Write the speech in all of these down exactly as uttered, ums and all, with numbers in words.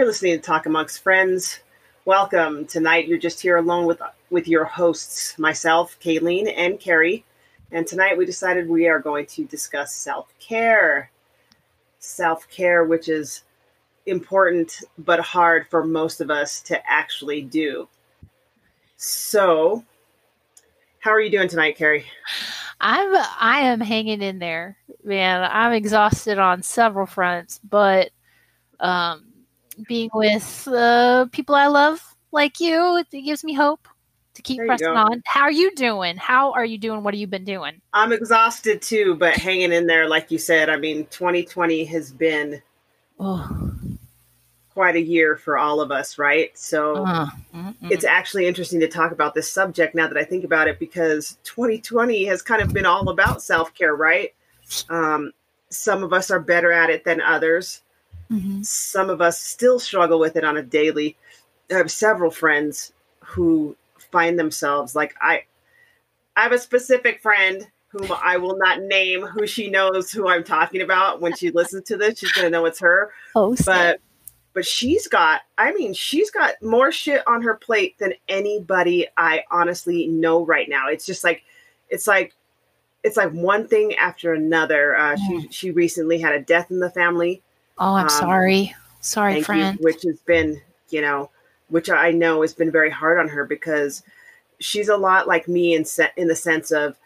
You're listening to Talk Amongst Friends. Welcome. Tonight, you're just here alone with with your hosts, myself, Kayleen, and Carrie. And tonight, we decided we are going to discuss self-care. Self-care, which is important but hard for most of us to actually do. So, how are you doing tonight, Carrie? I'm I am hanging in there, man. I'm exhausted on several fronts, but um, being with uh, people I love like you, it, it gives me hope to keep pressing on. How are you doing? How are you doing? What have you been doing? I'm exhausted too, but hanging in there, like you said. I mean, twenty twenty has been oh. quite a year for all of us, right? So uh, it's actually interesting to talk about this subject now that I think about it, because twenty twenty has kind of been all about self-care, right? Um, some of us are better at it than others. Mm-hmm. Some of us still struggle with it on a daily. I have several friends who find themselves like I, I have a specific friend whom I will not name, who she knows who I'm talking about. When she listens to this, she's going to know it's her. Oh, but sad. But she's got, I mean, she's got more shit on her plate than anybody I honestly know right now. It's just like, it's like, it's like one thing after another. Uh, mm. she, she recently had a death in the family. Oh, I'm um, sorry. Sorry, friend. You, which has been, you know, which I know has been very hard on her, because she's a lot like me in, se- in the sense of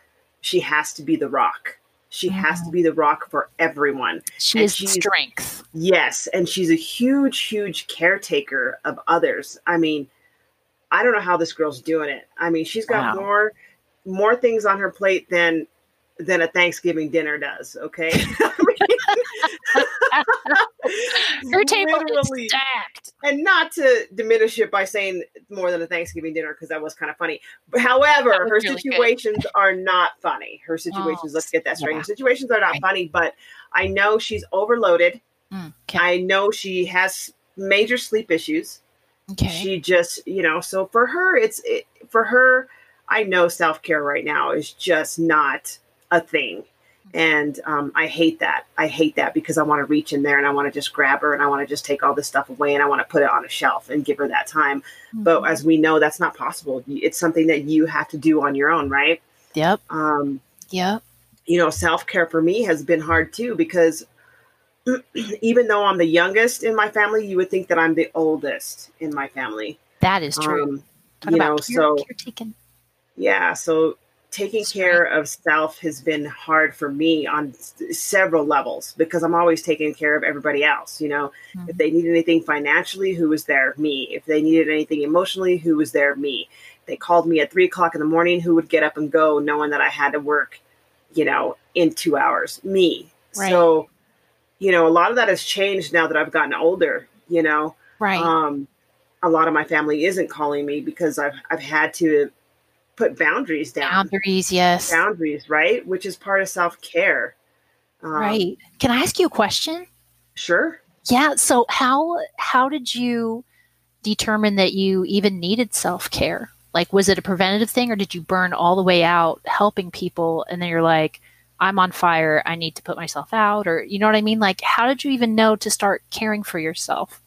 she has to be the rock. She mm. has to be the rock for everyone. She and is she's, strength. Yes. And she's a huge, huge caretaker of others. I mean, I don't know how this girl's doing it. I mean, she's got wow. more more things on her plate than than a Thanksgiving dinner does, okay? Her table is stacked. And not to diminish it by saying more than a Thanksgiving dinner, because that was kind of funny. But however, her really situations good. are not funny. Her situations, oh, let's get that straight. Yeah. Her situations are not right. funny, but I know she's overloaded. Okay. I know she has major sleep issues. Okay. She just, you know, so for her, it's it, for her, I know self-care right now is just not a thing. And um, I hate that. I hate that because I want to reach in there and I want to just grab her and I want to just take all this stuff away and I want to put it on a shelf and give her that time. Mm-hmm. But as we know, that's not possible. It's something that you have to do on your own, right? Yep. Um, yep. You know, self-care for me has been hard too, because even though I'm the youngest in my family, you would think that I'm the oldest in my family. That is true. Um, Talk about you know, care, so caretaking. Yeah. So taking care of self has been hard for me on s- several levels, because I'm always taking care of everybody else. You know, mm-hmm. if they needed anything financially, who was there? Me. If they needed anything emotionally, who was there? Me. If they called me at three o'clock in the morning, who would get up and go, knowing that I had to work, you know, in two hours? Me. Right. So, you know, a lot of that has changed now that I've gotten older, you know, right. Um, a lot of my family isn't calling me because I've, I've had to put boundaries down. Boundaries, yes. Boundaries, right? Which is part of self-care. Um, right. Can I ask you a question? Sure. Yeah. So how how did you determine that you even needed self-care? Like, was it a preventative thing, or did you burn all the way out helping people and then you're like, I'm on fire, I need to put myself out? Or, you know what I mean? Like, how did you even know to start caring for yourself?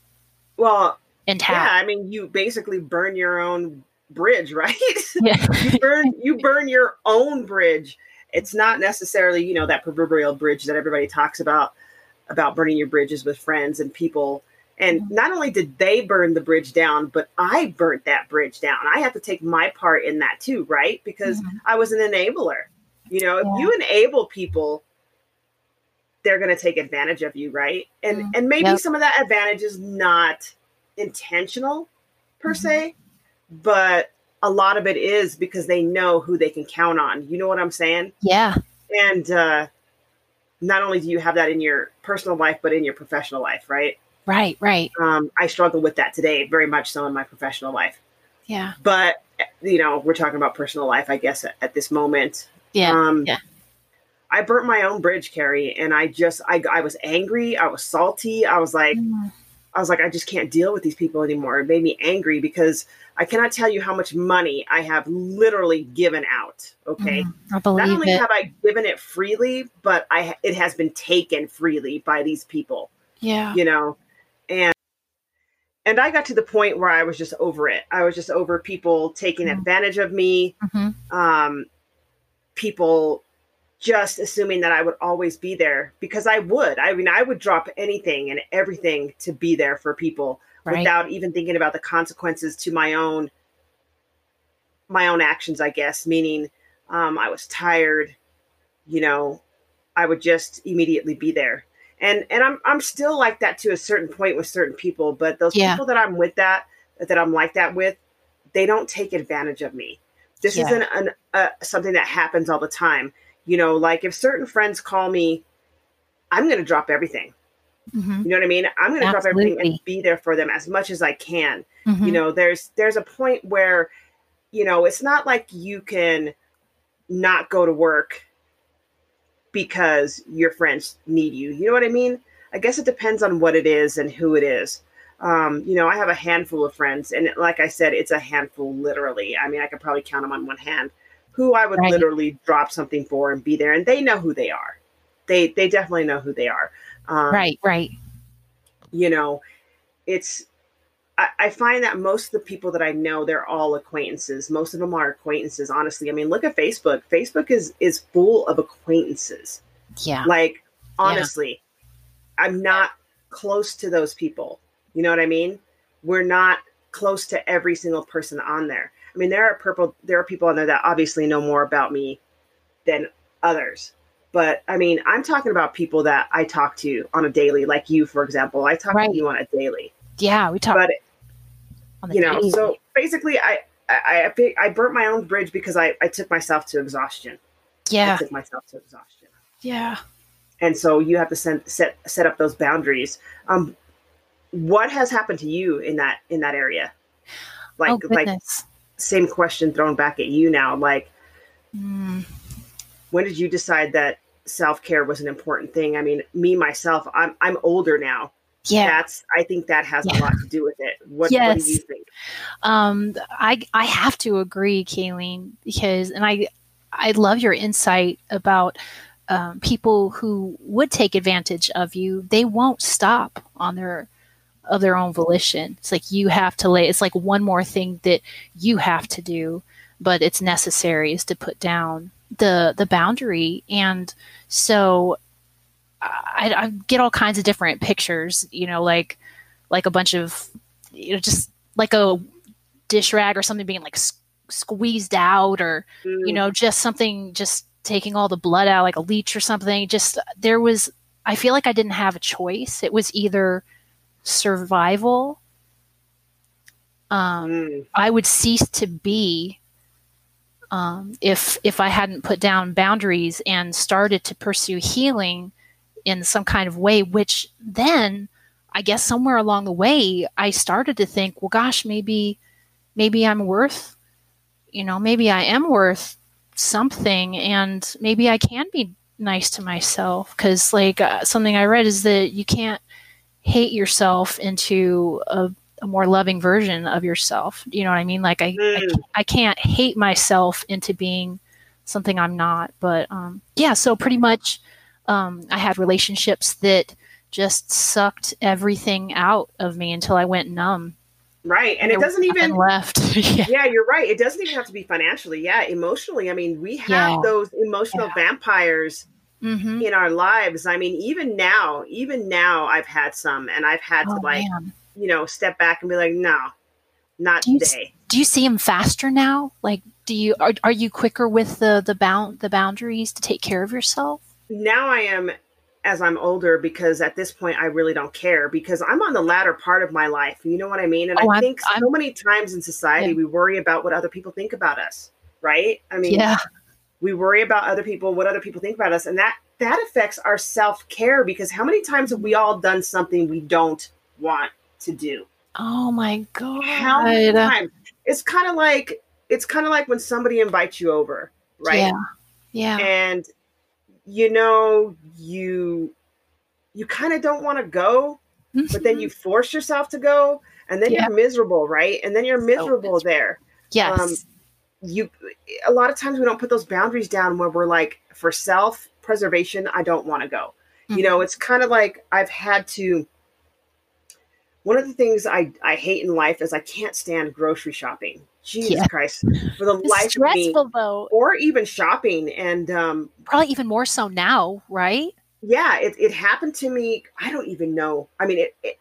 Well, and how? Yeah, I mean, you basically burn your own bridge, right? Yeah. you burn you burn your own bridge. It's not necessarily, you know, that proverbial bridge that everybody talks about, about burning your bridges with friends and people. And mm-hmm. not only did they burn the bridge down, but I burnt that bridge down. I have to take my part in that too, right? Because mm-hmm. I was an enabler. You know, yeah. if you enable people, they're going to take advantage of you, right? And mm-hmm. and maybe yep. some of that advantage is not intentional per mm-hmm. se, but a lot of it is because they know who they can count on. You know what I'm saying? Yeah. And uh, not only do you have that in your personal life, but in your professional life, right? Right, right. Um, I struggle with that today, very much so in my professional life. Yeah. But, you know, we're talking about personal life, I guess, at, at this moment. Yeah, um, yeah. I burnt my own bridge, Carrie, and I just, I, I was angry. I was salty. I was like... Mm. I was like, I just can't deal with these people anymore. It made me angry because I cannot tell you how much money I have literally given out. Okay. Mm, I believe Not only it. have I given it freely, but I, it has been taken freely by these people. Yeah. You know, and And I got to the point where I was just over it. I was just over people taking mm-hmm. advantage of me. Mm-hmm. Um, people just assuming that I would always be there, because I would. I mean, I would drop anything and everything to be there for people right. without even thinking about the consequences to my own, my own actions, I guess. Meaning um, I was tired, you know, I would just immediately be there. And and I'm I'm still like that to a certain point with certain people, but those yeah. people that I'm with that, that I'm like that with, they don't take advantage of me. This yeah. isn't an, uh, something that happens all the time. You know, like if certain friends call me, I'm going to drop everything. Mm-hmm. You know what I mean? I'm going to drop everything and be there for them as much as I can. Mm-hmm. You know, there's there's a point where, you know, it's not like you can not go to work because your friends need you. You know what I mean? I guess it depends on what it is and who it is. Um, you know, I have a handful of friends, and like I said, it's a handful, literally. I mean, I could probably count them on one hand, who I would right. literally drop something for and be there. And they know who they are. They, they definitely know who they are. Um, right. Right. You know, it's, I, I find that most of the people that I know, they're all acquaintances. Most of them are acquaintances. Honestly. I mean, look at Facebook. Facebook is, is full of acquaintances. Yeah. Like, honestly, yeah. I'm not close to those people. You know what I mean? We're not close to every single person on there. I mean, there are purple, there are people on there that obviously know more about me than others, but I mean, I'm talking about people that I talk to on a daily, like you, for example, I talk right. to you on a daily. Yeah. We talk, but on the you know, daily. So basically I, I, I, I burnt my own bridge because I, I took myself to exhaustion. Yeah. I took myself to exhaustion. Yeah. And so you have to set, set, set up those boundaries. Um, What has happened to you in that, in that area? Like, oh, like same question thrown back at you now. Like mm. when did you decide that self-care was an important thing? I mean, me, myself, I'm, I'm older now. Yeah. That's, I think that has yeah. a lot to do with it. What, yes. what do you think? Um, I, I have to agree, Kayleen, because, and I, I love your insight about, um, people who would take advantage of you. They won't stop on their of their own volition. It's like you have to lay, it's like one more thing that you have to do, but it's necessary, is to put down the the boundary. And so I, I get all kinds of different pictures, you know, like, like a bunch of, you know, just like a dish rag or something being like s- squeezed out, or, mm. you know, just something, just taking all the blood out, like a leech or something. Just, there was, I feel like I didn't have a choice. It was either survival, um mm. I would cease to be um if if I hadn't put down boundaries and started to pursue healing in some kind of way, which then I guess somewhere along the way I started to think, well gosh, maybe maybe I'm worth, you know, maybe I am worth something, and maybe I can be nice to myself, because like uh, something I read is that you can't hate yourself into a, a more loving version of yourself. You know what I mean? Like I, mm. I, can't, I can't hate myself into being something I'm not, but, um, yeah. So pretty much, um, I had relationships that just sucked everything out of me until I went numb. Right. And, and it doesn't even left. yeah. yeah, you're right. It doesn't even have to be financially. Yeah. Emotionally. I mean, we have yeah. those emotional yeah. vampires Mm-hmm. in our lives. I mean, even now, even now I've had some, and I've had oh, to like, man. you know, step back and be like, no, not do you, today. Do you see them faster now? Like, do you, are, are you quicker with the, the bound, the boundaries to take care of yourself? Now I am, as I'm older, because at this point I really don't care, because I'm on the latter part of my life. You know what I mean? And oh, I I'm, think so I'm, many times in society, yeah. we worry about what other people think about us. Right. I mean, yeah. we worry about other people, what other people think about us. And that, that affects our self-care, because how many times have we all done something we don't want to do? Oh my God. How many times? It's kind of like, it's kind of like when somebody invites you over, right? Yeah. Yeah. And you know, you, you kind of don't want to go, mm-hmm. but then you force yourself to go, and then yeah. you're miserable, right? And then you're miserable, so miserable. there. Yes. Um, You, a lot of times we don't put those boundaries down, where we're like, for self preservation, I don't want to go. Mm-hmm. You know, it's kind of like I've had to, One of the things I, I hate in life is I can't stand grocery shopping. Jesus yeah. Christ. For the it's life stressful, of me. Though. Or even shopping. And um, probably even more so now, right? Yeah. It, it happened to me. I don't even know. I mean, it, it,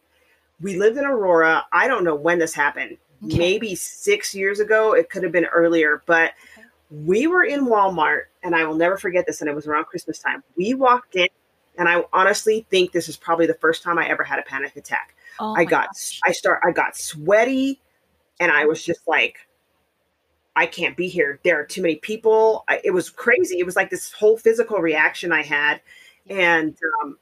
we lived in Aurora. I don't know when this happened. Okay. Maybe six years ago. It could have been earlier. But okay. we were in Walmart, and I will never forget this. And it was around Christmas time. We walked in, and I honestly think this is probably the first time I ever had a panic attack. Oh I got, gosh. I start, I got sweaty, and I was just like, I can't be here. There are too many people. I, it was crazy. It was like this whole physical reaction I had. And um,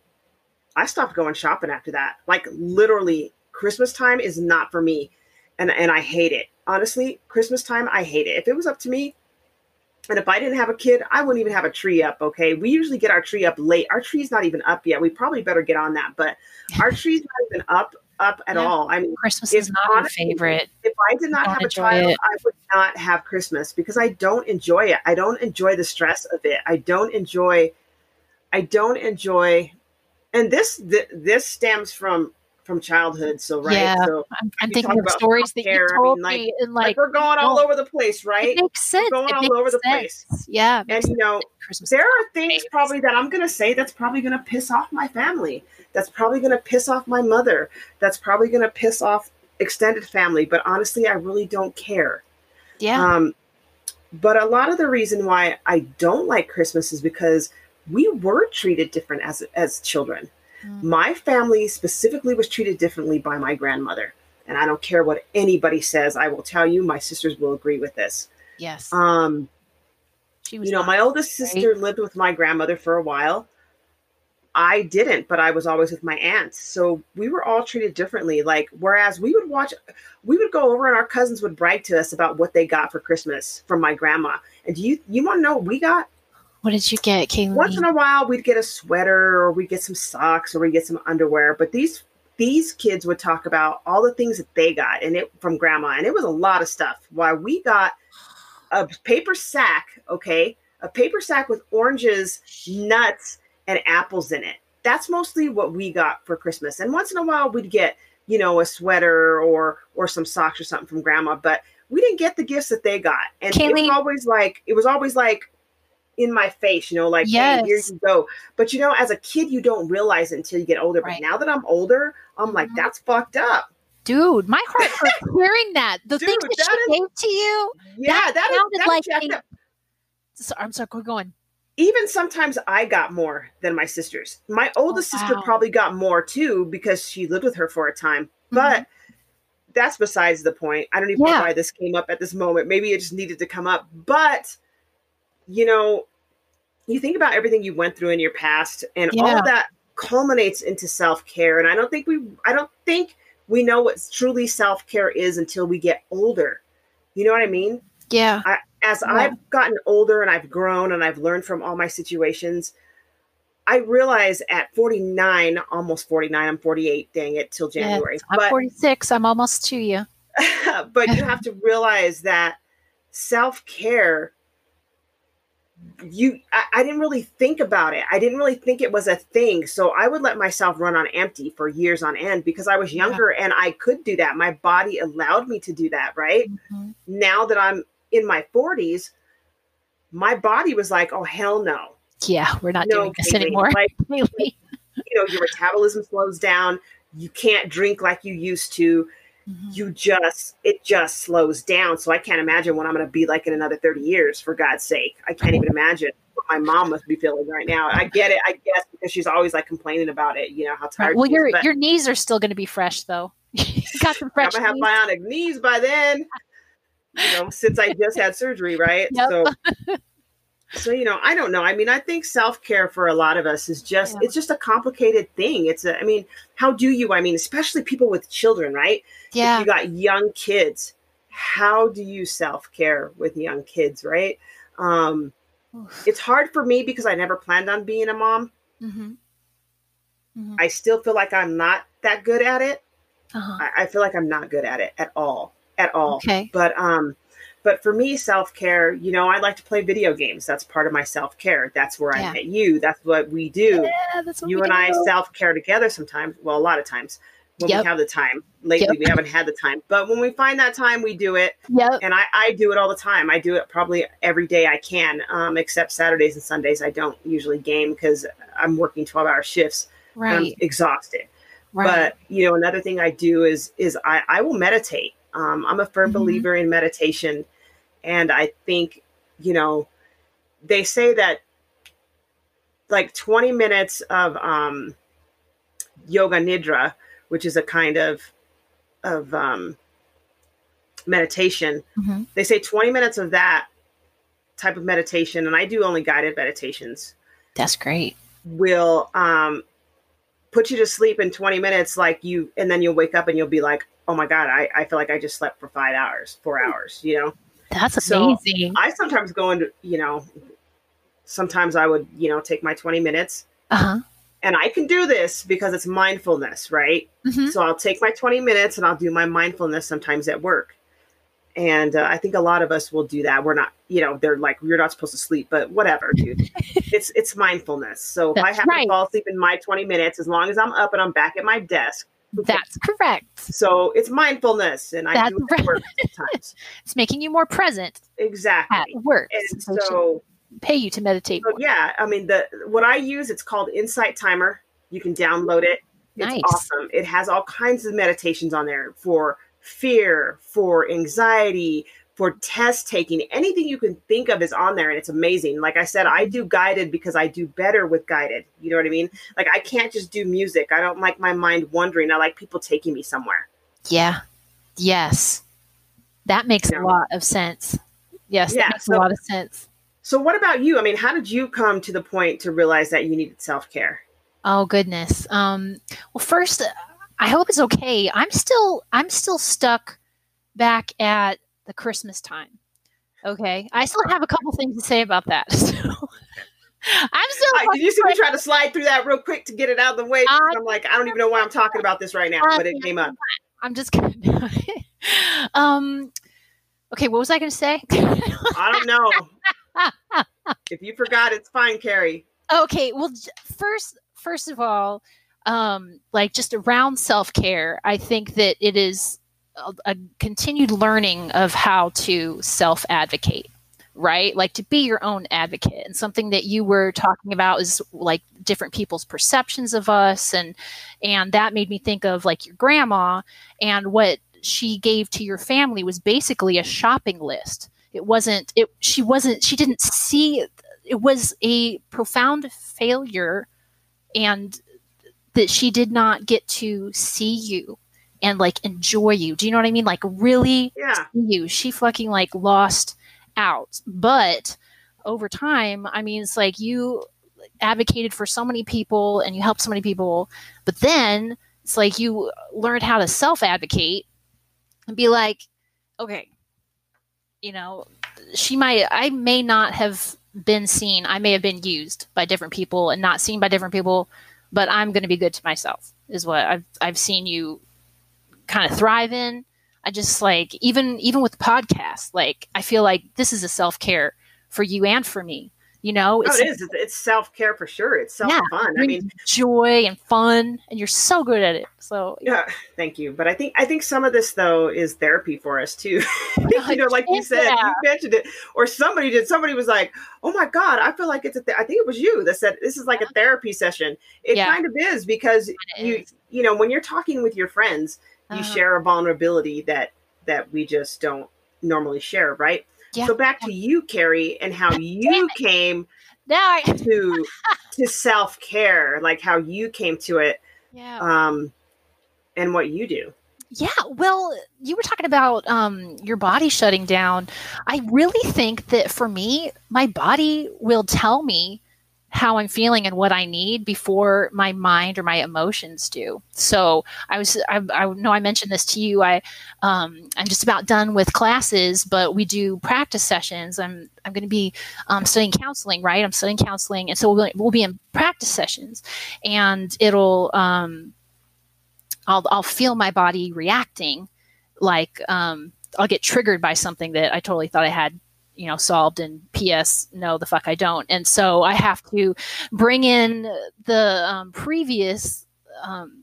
I stopped going shopping after that. Like literally Christmas time is not for me. And, and I hate it. Honestly, Christmas time, I hate it. If it was up to me, and if I didn't have a kid, I wouldn't even have a tree up, okay? We usually get our tree up late. Our tree's not even up yet. We probably better get on that. But our tree's not even up up at yeah. all. I mean, Christmas is not my favorite. If I did not have a child, it. I would not have Christmas because I don't enjoy it. I don't enjoy the stress of it. I don't enjoy, I don't enjoy, and this th- this stems from from childhood. So, right. Yeah. So I'm, I'm thinking of stories that you told I mean, like, me. And like, like we're going all over the place, right? It makes sense. We're going it all over sense. the place. Yeah. And you know, Christmas there are things days. probably that I'm going to say that's probably going to piss off my family. That's probably going to piss off my mother. That's probably going to piss off extended family. But honestly, I really don't care. Yeah. Um, but a lot of the reason why I don't like Christmas is because we were treated different as, as children. My family specifically was treated differently by my grandmother. And I don't care what anybody says. I will tell you, my sisters will agree with this. Yes. Um, she was you know, my oldest right? sister lived with my grandmother for a while. I didn't, but I was always with my aunts. So we were all treated differently. Like, whereas we would watch, we would go over and our cousins would brag to us about what they got for Christmas from my grandma. And do you, you want to know what we got? What did you get, Kaylee? Once in a while, we'd get a sweater, or we'd get some socks, or we'd get some underwear. But these these kids would talk about all the things that they got and it from grandma, and it was a lot of stuff. Why we got a paper sack, okay, a paper sack with oranges, nuts, and apples in it. That's mostly what we got for Christmas. And once in a while, we'd get you know a sweater or or some socks or something from grandma, but we didn't get the gifts that they got. And Kaylee- it was always like it was always like. in my face, you know, like, yes. hey, here you go. But, you know, as a kid, you don't realize it until you get older. Right. But now that I'm older, I'm mm-hmm. like, that's fucked up. Dude, my heart hurts hearing that. The Dude, things that, that she is, gave to you. Yeah, that, that sounded is, like jacked up. So, I'm sorry, keep going. Even sometimes I got more than my sisters. My oldest oh, wow. sister probably got more, too, because she lived with her for a time. Mm-hmm. But that's besides the point. I don't even yeah. know why this came up at this moment. Maybe it just needed to come up. But... you know, you think about everything you went through in your past and yeah. all of that culminates into self-care. And I don't think we, I don't think we know what truly self-care is until we get older. You know what I mean? Yeah. I, as yeah. I've gotten older and I've grown and I've learned from all my situations, I realize at forty-nine, almost forty-nine, I'm forty-eight, dang it, till January. Yes, I'm but, forty-six. I'm almost to you. But you have to realize that self-care You, I, I didn't really think about it. I didn't really think it was a thing. So I would let myself run on empty for years on end because I was younger yeah. and I could do that. My body allowed me to do that, right? Mm-hmm. Now that I'm in my forties, my body was like, oh, hell no. Yeah, we're not no, doing this really. anymore. Like, really? You know, your metabolism slows down. You can't drink like you used to. Mm-hmm. You just, it just slows down. So I can't imagine what I'm going to be like in another thirty years, for God's sake. I can't even imagine what my mom must be feeling right now. I get it, I guess, because she's always like complaining about it, you know, how tired right. Well, she your, is, your knees are still going to be fresh, though. You got some fresh I'm going to have bionic knees by then, you know, since I just had surgery, right? Yep. So, so, you know, I don't know. I mean, I think self-care for a lot of us is just, yeah. it's just a complicated thing. It's a, I mean, how do you, I mean, especially people with children, right? Yeah. If you got young kids, how do you self-care with young kids, right? Um, it's hard for me because I never planned on being a mom. Mm-hmm. Mm-hmm. I still feel like I'm not that good at it. Uh-huh. I, I feel like I'm not good at it at all, at all. Okay. But, um, But for me, self-care, you know, I like to play video games. That's part of my self-care. That's where yeah. I met you. That's what we do. Yeah, that's what you we and do. I self-care together sometimes. Well, a lot of times. when yep. we have the time. Lately, yep. we haven't had the time. But when we find that time, we do it. Yep. And I, I do it all the time. I do it probably every day I can, um, except Saturdays and Sundays. I don't usually game because I'm working twelve-hour shifts. Right. And I'm exhausted. Right. But, you know, another thing I do is is I, I will meditate. Um, I'm a firm mm-hmm. believer in meditation. And I think, you know, they say that like twenty minutes of um, yoga nidra, which is a kind of of um, meditation. Mm-hmm. They say twenty minutes of that type of meditation, and I do only guided meditations. That's great. Will um, put you to sleep in twenty minutes, like you, and then you'll wake up and you'll be like, oh my God, I, I feel like I just slept for five hours, four hours, you know? That's amazing. So I sometimes go into, you know, sometimes I would, you know, take my twenty minutes. Uh-huh. And I can do this because it's mindfulness, right? Mm-hmm. So I'll take my twenty minutes and I'll do my mindfulness sometimes at work. And uh, I think a lot of us will do that. We're not, you know, they're like, you're not supposed to sleep, but whatever, dude. it's it's mindfulness. So That's if I have right. to fall asleep in my twenty minutes, as long as I'm up and I'm back at my desk. Okay. That's correct. So it's mindfulness. And I That's do it at work sometimes. It's making you more present. Exactly. At work. And so... so pay you to meditate. So, yeah. I mean, the, what I use, it's called Insight Timer. You can download it. It's nice. Awesome. It has all kinds of meditations on there for fear, for anxiety, for test taking, anything you can think of is on there. And it's amazing. Like I said, I do guided because I do better with guided. You know what I mean? Like I can't just do music. I don't like my mind wandering. I like people taking me somewhere. Yeah. Yes. That makes yeah. a lot of sense. Yes. Yeah, that makes so, a lot of sense. So what about you? I mean, how did you come to the point to realize that you needed self-care? Oh, goodness. Um, well, first, I hope it's okay. I'm still I'm still stuck back at the Christmas time. Okay. I still have a couple things to say about that. So I'm still. Right, did you see me try to slide through that real quick to get it out of the way? I, I'm like, I don't even know why I'm talking about this right now, uh, but it came up. I'm just kidding. um, okay. What was I going to say? I don't know. If you forgot, it's fine, Carrie. Okay. Well, first, first of all, um, like just around self-care, I think that it is a, a continued learning of how to self-advocate, right? Like to be your own advocate. And something that you were talking about is like different people's perceptions of us. And, and that made me think of like your grandma, and what she gave to your family was basically a shopping list. It wasn't, it, she wasn't, she didn't see, it was a profound failure, and that she did not get to see you and like enjoy you. Do you know what I mean? Like really yeah. see you. She fucking like lost out. But over time, I mean, it's like you advocated for so many people and you helped so many people, but then it's like you learned how to self-advocate and be like, okay, you know, she might, I may not have been seen. I may have been used by different people and not seen by different people, but I'm going to be good to myself is what I've, I've seen you kind of thrive in. I just like, even, even with podcasts, like, I feel like this is a self-care for you and for me, you know, it's, oh, it is. It's self-care for sure. It's self fun. Yeah, I mean, joy and fun, and you're so good at it. So yeah, thank you. But I think, I think some of this though is therapy for us too. You know, like you said, yeah. you mentioned it, or somebody did, somebody was like, oh my God, I feel like it's a, th- I think it was you that said, this is like yeah. a therapy session. It yeah. kind of is, because it you, is. you know, when you're talking with your friends, you uh-huh. share a vulnerability that, that we just don't normally share. Right. Yeah. So back to you, Carrie, and how you came now I- to to self-care, like how you came to it, yeah. um, and what you do. Yeah, well, you were talking about um, your body shutting down. I really think that for me, my body will tell me how I'm feeling and what I need before my mind or my emotions do. So I was, I, I know I mentioned this to you. I, um, I'm just about done with classes, but we do practice sessions. I'm, I'm going to be um, studying counseling, right? I'm studying counseling. And so we'll, we'll be in practice sessions, and it'll, um, I'll, I'll feel my body reacting. Like um, I'll get triggered by something that I totally thought I had, you know, solved, and P S no, the fuck I don't. And so I have to bring in the um, previous um,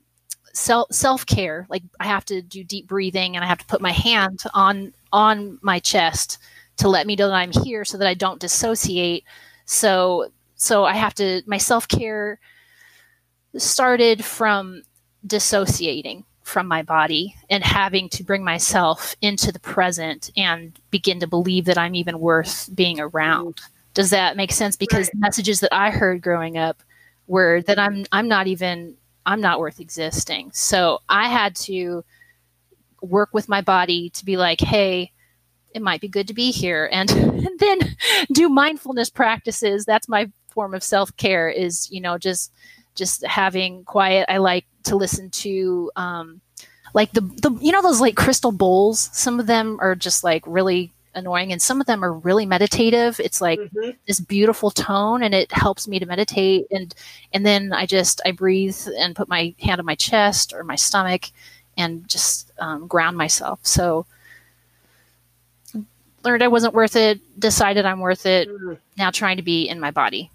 self self-care. Like I have to do deep breathing and I have to put my hand on on my chest to let me know that I'm here so that I don't dissociate. So so I have to, my self-care started from dissociating from my body and having to bring myself into the present and begin to believe that I'm even worth being around. Does that make sense? Because right. The messages that I heard growing up were that I'm, I'm not even, I'm not worth existing. So I had to work with my body to be like, hey, it might be good to be here. And, and then do mindfulness practices. That's my form of self-care is, you know, just, just having quiet. I like to listen to, um, like the, the, you know, those like crystal bowls, some of them are just like really annoying. And some of them are really meditative. It's like mm-hmm. this beautiful tone and it helps me to meditate. And, and then I just, I breathe and put my hand on my chest or my stomach and just, um, ground myself. So learned I wasn't worth it, decided I'm worth it. Mm-hmm. Now trying to be in my body.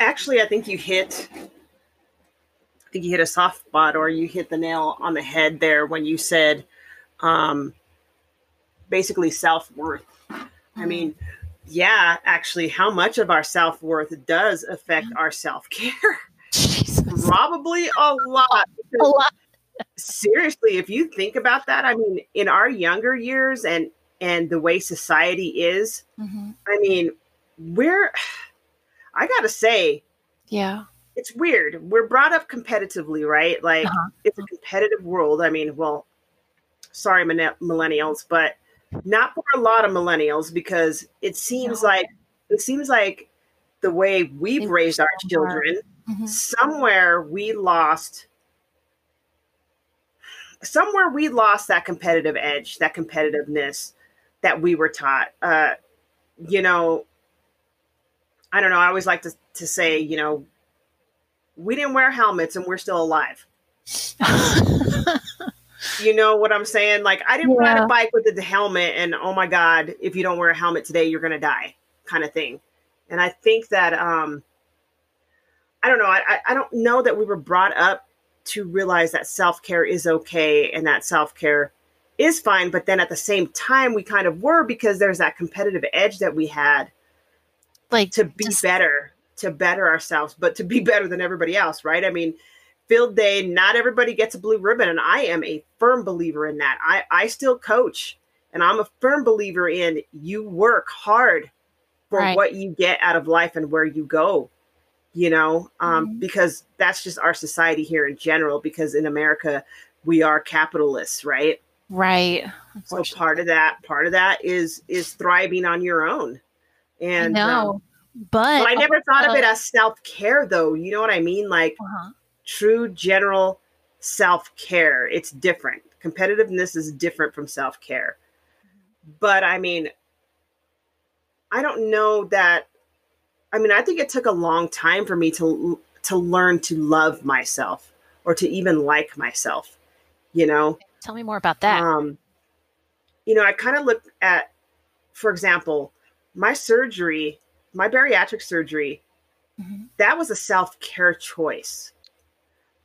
Actually, I think you hit, I think you hit a soft spot or you hit the nail on the head there when you said, um, basically self-worth. I mean, yeah, actually how much of our self-worth does affect our self-care? Jesus. Probably a lot. A lot. Seriously, if you think about that, I mean, in our younger years and, and the way society is, mm-hmm. I mean, we're, I gotta say, yeah, it's weird. We're brought up competitively, right? Like uh-huh. it's a competitive world. I mean, well, sorry, millennials, but not for a lot of millennials because it seems no. like it seems like the way we've raised our children, mm-hmm. somewhere we lost somewhere we lost that competitive edge, that competitiveness that we were taught. Uh, you know, I don't know. I always like to, to say, you know, we didn't wear helmets and we're still alive. You know what I'm saying? Like I didn't yeah. ride a bike with a helmet and oh my God, if you don't wear a helmet today, you're going to die kind of thing. And I think that, um, I don't know. I, I don't know that we were brought up to realize that self-care is okay. And that self-care is fine. But then at the same time, we kind of were because there's that competitive edge that we had like to be just- better, to better ourselves, but to be better than everybody else. Right. I mean, field day, not everybody gets a blue ribbon. And I am a firm believer in that. I, I still coach and I'm a firm believer in you work hard for right. what you get out of life and where you go, you know, um, mm-hmm. because that's just our society here in general, because in America, we are capitalists, right? Right. So part of that, part of that is, is thriving on your own. And I know, um, but, but I never also, thought of it as self-care though. You know what I mean? Like, uh-huh. true general self-care. It's different. Competitiveness is different from self-care. But I mean, I don't know that. I mean, I think it took a long time for me to, to learn to love myself or to even like myself, you know? Tell me more about that. Um, you know, I kind of looked at, for example, my surgery, my bariatric surgery, mm-hmm. that was a self-care choice.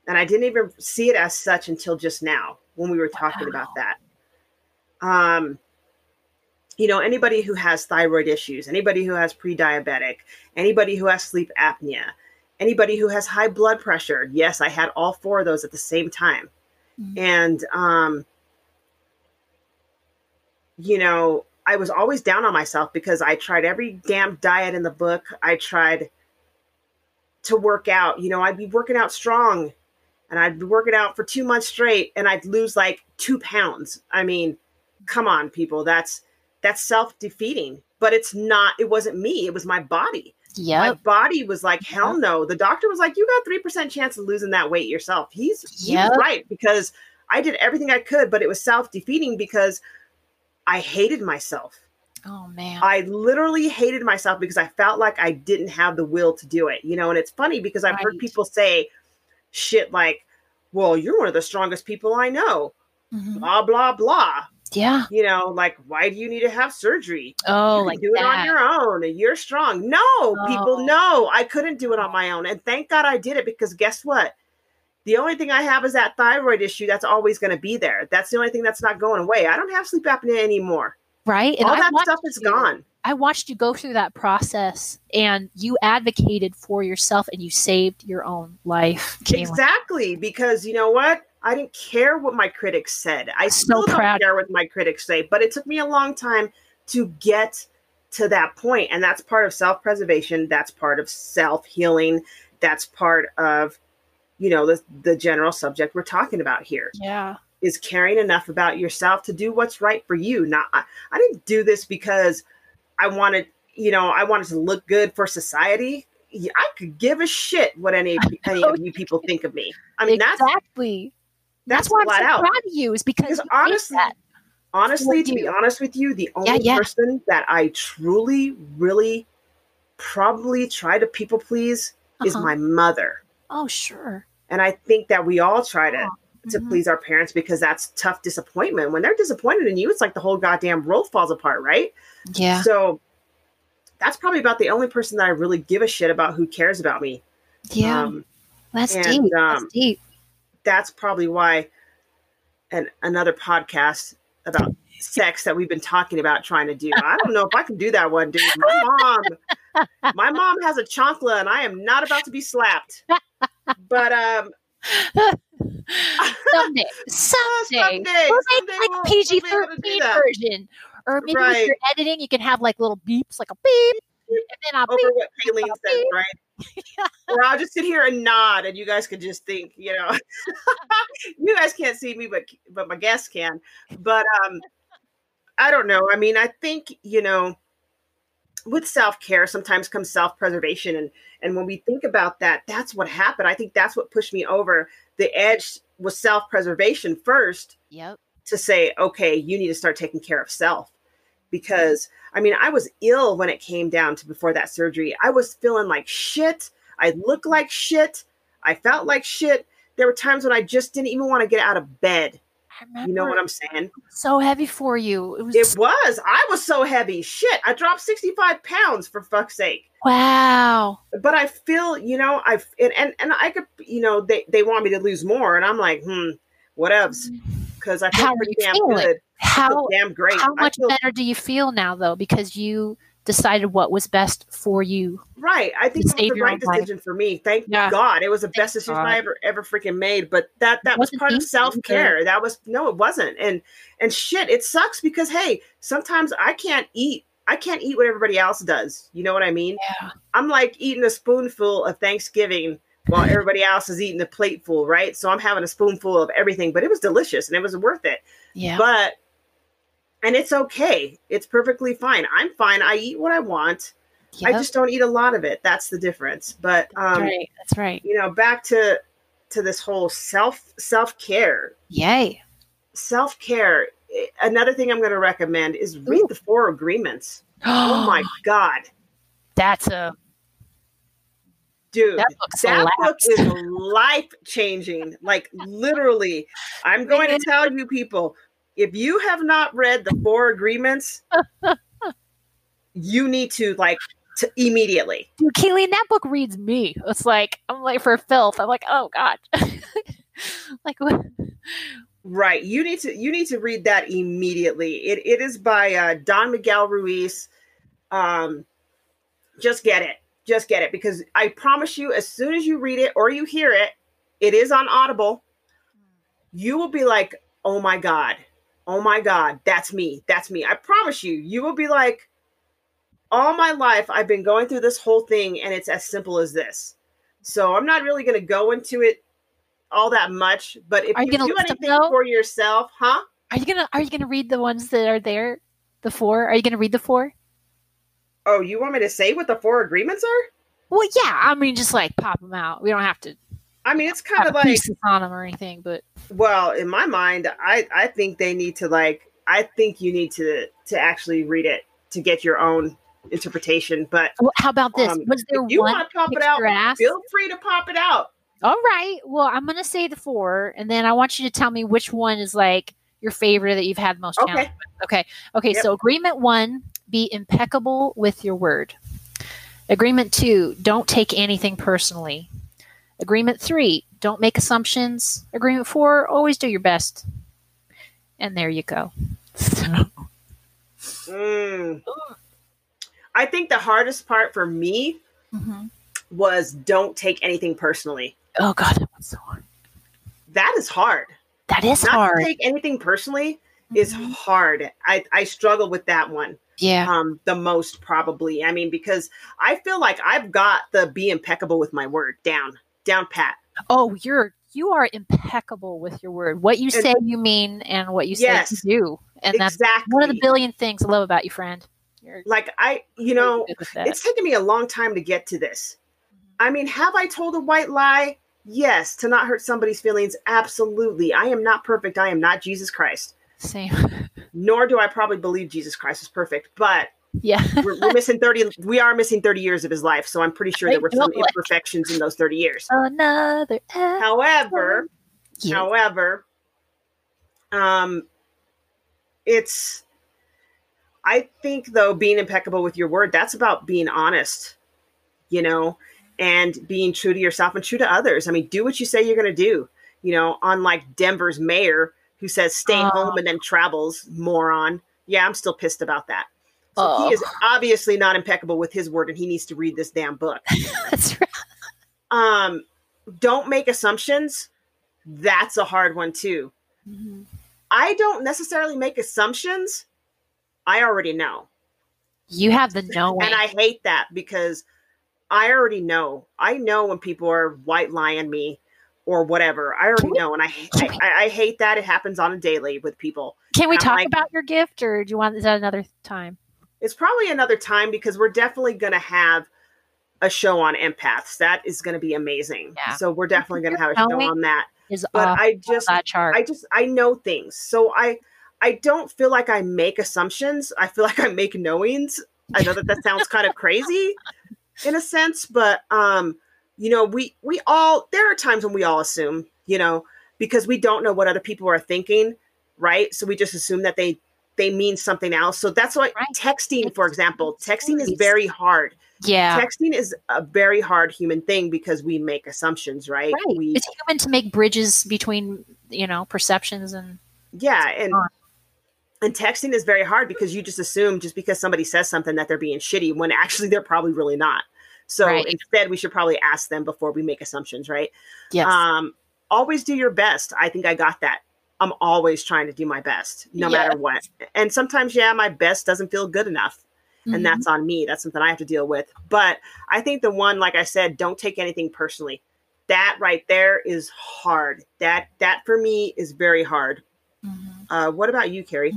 And I didn't even see it as such until just now when we were talking wow. about that. Um, you know, anybody who has thyroid issues, anybody who has pre-diabetic, anybody who has sleep apnea, anybody who has high blood pressure. Yes, I had all four of those at the same time. Mm-hmm. And, um, you know, I was always down on myself because I tried every damn diet in the book. I tried to work out. You know, I'd be working out strong. And I'd be working out for two months straight and I'd lose like two pounds. I mean, come on, people. That's that's self-defeating. But it's not, it wasn't me. It was my body. Yeah. My body was like, hell yep. no. The doctor was like, you got three percent chance of losing that weight yourself. He's, yep. he's right because I did everything I could, but it was self-defeating because I hated myself. Oh, man. I literally hated myself because I felt like I didn't have the will to do it. You know, and it's funny because I've right. heard people say, shit like, well, you're one of the strongest people I know, mm-hmm. blah, blah, blah. Yeah. You know, like, why do you need to have surgery? Oh, like do that. It on your own and you're strong. No, oh. people, no, I couldn't do it on my own. And thank God I did it because guess what? The only thing I have is that thyroid issue. That's always going to be there. That's the only thing that's not going away. I don't have sleep apnea anymore. Right. And all that stuff is gone. I watched you go through that process, and you advocated for yourself, and you saved your own life. Kaylin. Exactly. Because you know what? I didn't care what my critics said. I still so don't care what my critics say, but it took me a long time to get to that point. And that's part of self-preservation. That's part of self-healing. That's part of, you know, the, the general subject we're talking about here. Yeah. Is caring enough about yourself to do what's right for you. Not, I, I didn't do this because I wanted, you know, I wanted to look good for society. I could give a shit what any, any of you people think of me. I mean, exactly. That's, that's why I'm so out. proud of you, is because, because you honestly, that. honestly, to be honest with you, the only yeah, yeah. person that I truly, really probably try to people please uh-huh. is my mother. Oh, sure. And I think that we all try to, oh, to mm-hmm. please our parents, because that's tough disappointment. When they're disappointed in you, it's like the whole goddamn world falls apart, right? Yeah. So that's probably about the only person that I really give a shit about who cares about me. Yeah. Um, that's, and, deep. Um, that's deep. That's probably why an, another podcast about sex that we've been talking about trying to do. I don't know if I can do that one, dude. My mom, my mom has a chancla, and I am not about to be slapped. But um, someday, someday, someday, we'll someday make like we'll, a P G thirteen version, or maybe right. if you're editing, you can have like little beeps, like a beep, and then I'll over beep, what Kaylin said, beep. Right? Yeah. Or I'll just sit here and nod, and you guys could just think, you know, you guys can't see me, but but my guests can. But um, I don't know. I mean, I think, you know, with self-care sometimes comes self-preservation. And, and when we think about that, that's what happened. I think that's what pushed me over the edge, was self-preservation first. Yep. To say, okay, you need to start taking care of self. Because I mean, I was ill when it came down to before that surgery. I was feeling like shit. I looked like shit. I felt like shit. There were times when I just didn't even want to get out of bed. I remember, you know what I'm saying? So heavy for you. It was. It was. I was so heavy. Shit. I dropped sixty-five pounds, for fuck's sake. Wow. But I feel, you know, I and, and and I could, you know, they they want me to lose more, and I'm like, hmm, whatevs. Because I feel pretty damn good. How damn great. How much better do you feel now, though? Because you decided what was best for you. Right. I think it was the right decision for me. Thank yeah. God. It was the best decision I ever, ever freaking made. But that, that was part of self-care. That was, no, it wasn't. And, and shit, it sucks because, hey, sometimes I can't eat. I can't eat what everybody else does. You know what I mean? Yeah. I'm like eating a spoonful of Thanksgiving while everybody else is eating a plateful, right? So I'm having a spoonful of everything, but it was delicious and it was worth it. Yeah. But, and it's okay. It's perfectly fine. I'm fine. I eat what I want. Yep. I just don't eat a lot of it. That's the difference. But, um, that's right. That's right. You know, back to, to this whole self, self-care. Yay. Self-care. Another thing I'm going to recommend is read Ooh. The Four Agreements. Oh my God. That's a, Dude, that, that book is life-changing. Like, literally, I'm going to tell you people, if you have not read The Four Agreements, you need to, like, to immediately. Dude, Kaylin, that book reads me. It's like, I'm like, for filth. I'm like, oh, God. Like, what? Right. You need to you need to read that immediately. It It is by uh, Don Miguel Ruiz. Um, just get it. Just get it, because I promise you, as soon as you read it or you hear it, it is on Audible. You will be like, oh my God, oh my God, that's me. That's me. I promise you, you will be like, all my life, I've been going through this whole thing, and it's as simple as this. So I'm not really going to go into it all that much, but if are you, you do anything for yourself, huh? Are you going to, are you going to read the ones that are there? The four? Are you going to read the four? Oh, you want me to say what the four agreements are? Well, yeah. I mean, just like pop them out. We don't have to. I mean, it's kind of like pieces on them or anything, but. Well, in my mind, I, I think they need to like, I think you need to, to actually read it to get your own interpretation. But well, how about this? Um, Was there if you want to pop it out, ass? Feel free to pop it out. All right. Well, I'm going to say the four, and then I want you to tell me which one is like your favorite that you've had the most. Okay. Challenge with. Okay. Okay. Yep. So agreement one. Be impeccable with your word. Agreement two, don't take anything personally. Agreement three, don't make assumptions. Agreement four, always do your best. And there you go. So. Mm. I think the hardest part for me mm-hmm. was don't take anything personally. Oh God, that was so hard. That is hard. That is Not hard. Not to take anything personally mm-hmm. is hard. I, I struggle with that one. Yeah. Um, the most probably. I mean, because I feel like I've got the be impeccable with my word down, down pat. Oh, you're, you are impeccable with your word. What you say and, you mean, and what you say yes, you do. And exactly. That's one of the billion things I love about you, friend. You're like I, you know, it's taken me a long time to get to this. I mean, have I told a white lie? Yes. To not hurt somebody's feelings. Absolutely. I am not perfect. I am not Jesus Christ. Same. Nor do I probably believe Jesus Christ is perfect, but yeah, we're, we're missing thirty. We are missing thirty years of his life, so I'm pretty sure there were some imperfections in those thirty years. Another. Episode. However, yeah. however, um, it's. I think though, being impeccable with your word, that's about being honest, you know, and being true to yourself and true to others. I mean, do what you say you're going to do. You know, unlike Denver's mayor. Who says stay uh, home and then travels, moron. Yeah, I'm still pissed about that. So uh, he is obviously not impeccable with his word and he needs to read this damn book. That's right. Um, don't make assumptions. That's a hard one too. Mm-hmm. I don't necessarily make assumptions. I already know. You have the knowing. And I hate that because I already know. I know when people are white lying me. Or whatever. I already we, know. And I, I I hate that. It happens on a daily with people. Can we talk like, about your gift or do you want, is that another time? It's probably another time because we're definitely going to have a show on empaths. That is going to be amazing. Yeah. So we're definitely going to have a show on that. Is but I just, I just, I know things. So I, I don't feel like I make assumptions. I feel like I make knowings. I know that that sounds kind of crazy in a sense, but, um, you know, we, we all, there are times when we all assume, you know, because we don't know what other people are thinking. Right. So we just assume that they, they mean something else. So that's why right. texting, for example, texting is very hard. Yeah. Texting is a very hard human thing because we make assumptions, right? right. We, it's human to make bridges between, you know, perceptions and. Yeah. And, and texting is very hard because you just assume just because somebody says something that they're being shitty when actually they're probably really not. So right. instead, we should probably ask them before we make assumptions, right? Yes. Um, always do your best. I think I got that. I'm always trying to do my best, no yes. matter what. And sometimes, yeah, my best doesn't feel good enough. Mm-hmm. And that's on me. That's something I have to deal with. But I think the one, like I said, don't take anything personally. That right there is hard. That, that for me is very hard. Mm-hmm. Uh, what about you, Carrie?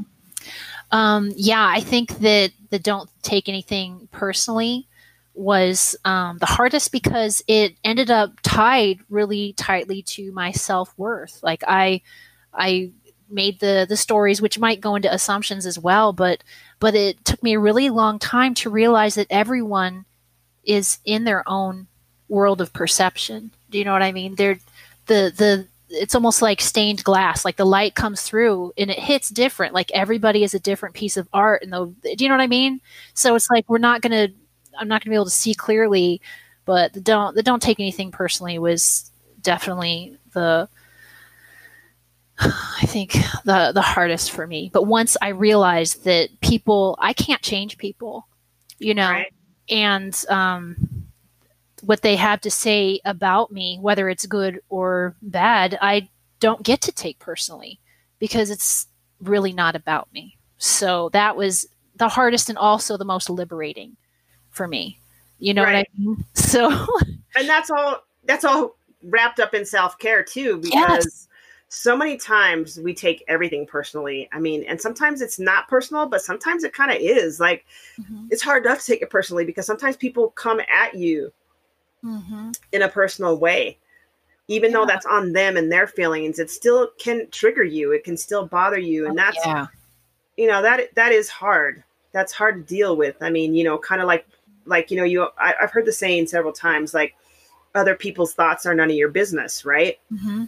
Um, yeah, I think that the don't take anything personally was um, the hardest because it ended up tied really tightly to my self-worth. Like I, I made the, the stories, which might go into assumptions as well, but, but it took me a really long time to realize that everyone is in their own world of perception. Do you know what I mean? They're the, the, it's almost like stained glass, like the light comes through and it hits different. Like everybody is a different piece of art. And though, do you know what I mean? So it's like, we're not going to, I'm not going to be able to see clearly, but the don't the don't take anything personally was definitely the I think the the hardest for me. But once I realized that people, I can't change people, you know, right. and um, what they have to say about me, whether it's good or bad, I don't get to take personally because it's really not about me. So that was the hardest and also the most liberating. For me, you know right. what I mean? So, and that's all, that's all wrapped up in self-care too, because yes. so many times we take everything personally. I mean, and sometimes it's not personal, but sometimes it kind of is like, mm-hmm. it's hard enough to take it personally because sometimes people come at you mm-hmm. in a personal way, even yeah. though that's on them and their feelings, it still can trigger you. It can still bother you. And that's, yeah. you know, that, that is hard. That's hard to deal with. I mean, you know, kind of like, Like, you know, you, I, I've heard the saying several times, like other people's thoughts are none of your business. Right. Mm-hmm.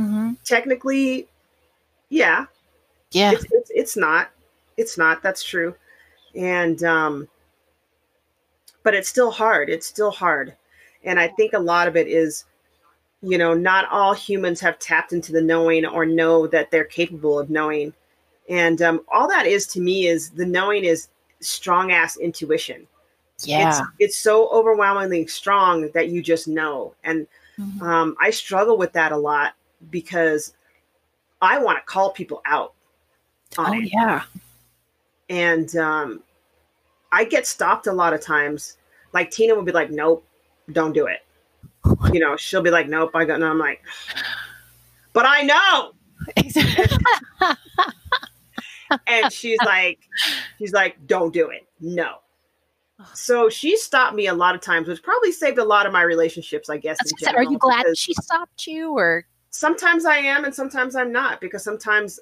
Mm-hmm. Technically. Yeah. Yeah. It's, it's, it's not, it's not, that's true. And, um, but it's still hard. It's still hard. And I think a lot of it is you know, not all humans have tapped into the knowing or know that they're capable of knowing. And um, all that is to me is the knowing is strong ass intuition. Yeah. It's, it's so overwhelmingly strong that you just know. And mm-hmm. um, I struggle with that a lot because I want to call people out on oh, it. Yeah. And um, I get stopped a lot of times. Like Tina will be like, nope, don't do it. You know, she'll be like, nope, I got no. I'm like, but I know. And she's like, she's like, don't do it. No. So she stopped me a lot of times, which probably saved a lot of my relationships, I guess. In general, are you glad she stopped you? Or sometimes I am and sometimes I'm not, because sometimes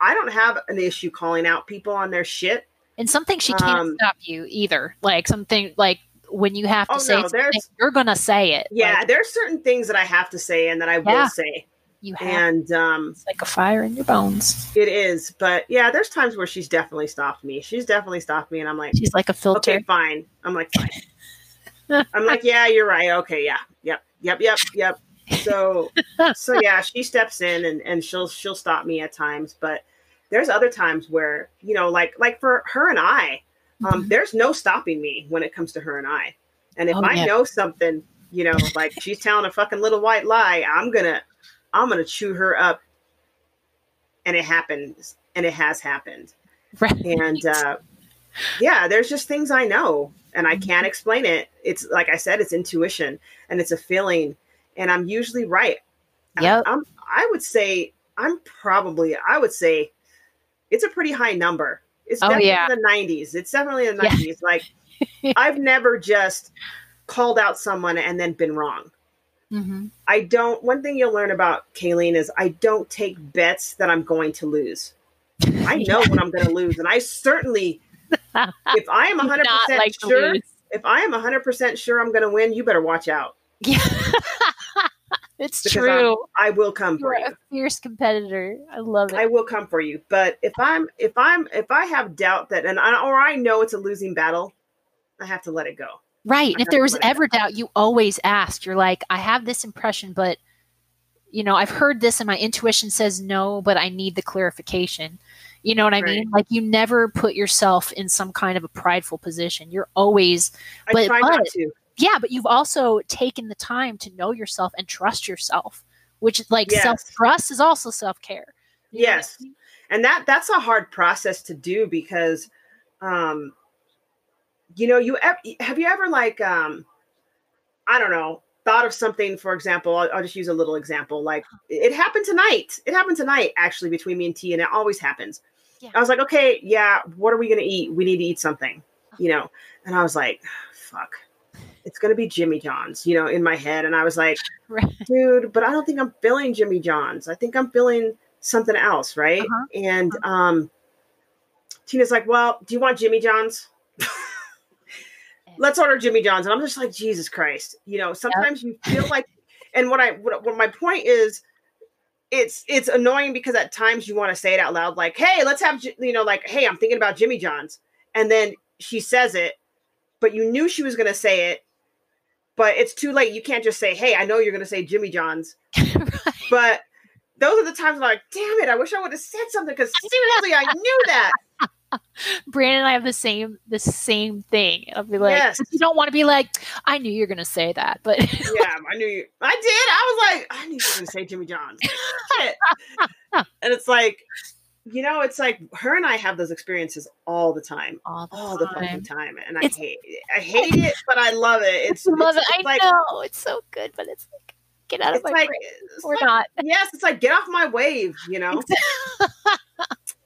I don't have an issue calling out people on their shit. And something she can't um, stop you either. Like something like when you have to oh, say no, something, you're going to say it. Yeah. Like, there's certain things that I have to say and that I yeah, will say. You have. And um, it's like a fire in your bones. It is. But yeah, there's times where she's definitely stopped me. She's definitely stopped me. And I'm like, she's like a filter. Okay, fine. I'm like, fine. I'm like, yeah, you're right. Okay. Yeah. Yep. Yep. Yep. Yep. So, so yeah, she steps in and, and she'll, she'll stop me at times, but there's other times where, you know, like, like for her and I, um, mm-hmm. there's no stopping me when it comes to her and I. And if oh, I yeah. know something, you know, like she's telling a fucking little white lie, I'm going to, I'm going to chew her up. And it happens. And it has happened. Right. And, uh, yeah, there's just things I know and I mm-hmm. can't explain it. It's like I said, it's intuition and it's a feeling and I'm usually right. Yep. I, I'm, I would say I'm probably, I would say, it's a pretty high number. It's oh, definitely yeah. in the nineties. It's definitely in the nineties. Yeah. Like I've never just called out someone and then been wrong. Mm-hmm. I don't, one thing you'll learn about Kayleen is I don't take bets that I'm going to lose. I know yeah. when I'm going to lose. And I certainly, if I am one hundred percent like sure, if I am one hundred percent sure I'm going to win, you better watch out. Yeah. It's because true. I'm, I will come You're for you. You're a fierce competitor. I love it. I will come for you. But if I'm, if I'm, if I have doubt that, and I, or I know it's a losing battle, I have to let it go. Right. I and if there was ever doubt, you always ask. You're like, I have this impression, but you know, I've heard this and my intuition says no, but I need the clarification. You know what I right. mean? Like you never put yourself in some kind of a prideful position. You're always, I but, try but not to. Yeah, but you've also taken the time to know yourself and trust yourself, which like yes. self-trust is also self-care. You yes. know what I mean? And that that's a hard process to do because, um, you know, you have you ever like, um, I don't know, thought of something, for example, I'll, I'll just use a little example. Like it happened tonight. It happened tonight, actually, between me and T, and it always happens. Yeah. I was like, okay, yeah, what are we going to eat? We need to eat something, you know? And I was like, fuck. It's going to be Jimmy John's, you know, in my head. And I was like, right. dude, but I don't think I'm feeling Jimmy John's. I think I'm feeling something else. Right. Uh-huh. And um, Tina's like, well, do you want Jimmy John's? Let's order Jimmy John's. And I'm just like, Jesus Christ. You know, sometimes yep. you feel like, and what I, what, what my point is, it's, it's annoying because at times you want to say it out loud. Like, hey, let's have, you know, like, hey, I'm thinking about Jimmy John's. And then she says it, but you knew she was going to say it. But it's too late. You can't just say, hey, I know you're going to say Jimmy John's. Right. But those are the times I'm like, damn it, I wish I would have said something because seriously, I knew that. Brandon and I have the same the same thing. I'll be like, yes. you don't want to be like, I knew you're going to say that. But yeah, I knew you. I did. I was like, I knew you were going to say Jimmy John's. Shit. And it's like, you know, it's like her and I have those experiences all the time, all the, all time. the fucking time, and it's, I hate, I hate it, but I love it. It's, love it's, it. it's I like, know it's so good, but it's like get out of my like, brain. We're like, not. Yes, it's like get off my wave, you know.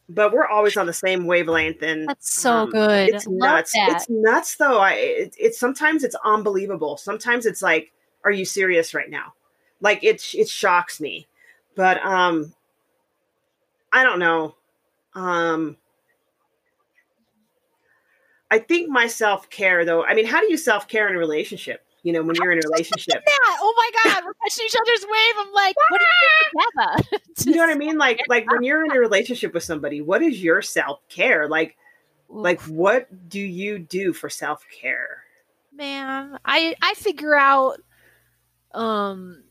But we're always on the same wavelength, and that's so um, good. It's nuts. It's nuts, though. I it's it, sometimes it's unbelievable. Sometimes it's like, are you serious right now? Like it it shocks me, but um. I don't know. Um, I think my self-care, though. I mean, how do you self-care in a relationship? You know, when you're in a relationship. Oh, my God. We're touching each other's wave. I'm like, what are you doing together? You know what I mean? Like, like when you're in a relationship with somebody, what is your self-care? Like, like what do you do for self-care? Man, I, I figure out... Um,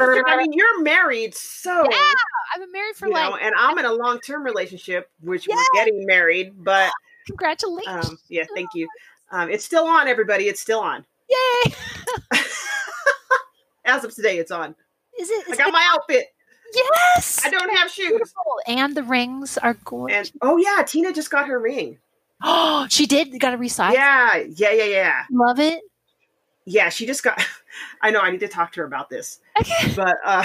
relationship. I mean, you're married, so yeah, I've been married for like, know, and I'm in a long-term relationship, which yeah. we're getting married. But congratulations! Um, yeah, thank you. Um, it's still on, everybody. It's still on. Yay! As of today, it's on. Is it? Is I got it, my outfit. Yes. I don't have shoes. Beautiful. And the rings are gorgeous. And, oh yeah, Tina just got her ring. Oh, she did. Got a resize. Yeah, yeah, yeah, yeah. Love it. Yeah, she just got. I know. I need to talk to her about this. Okay. But uh,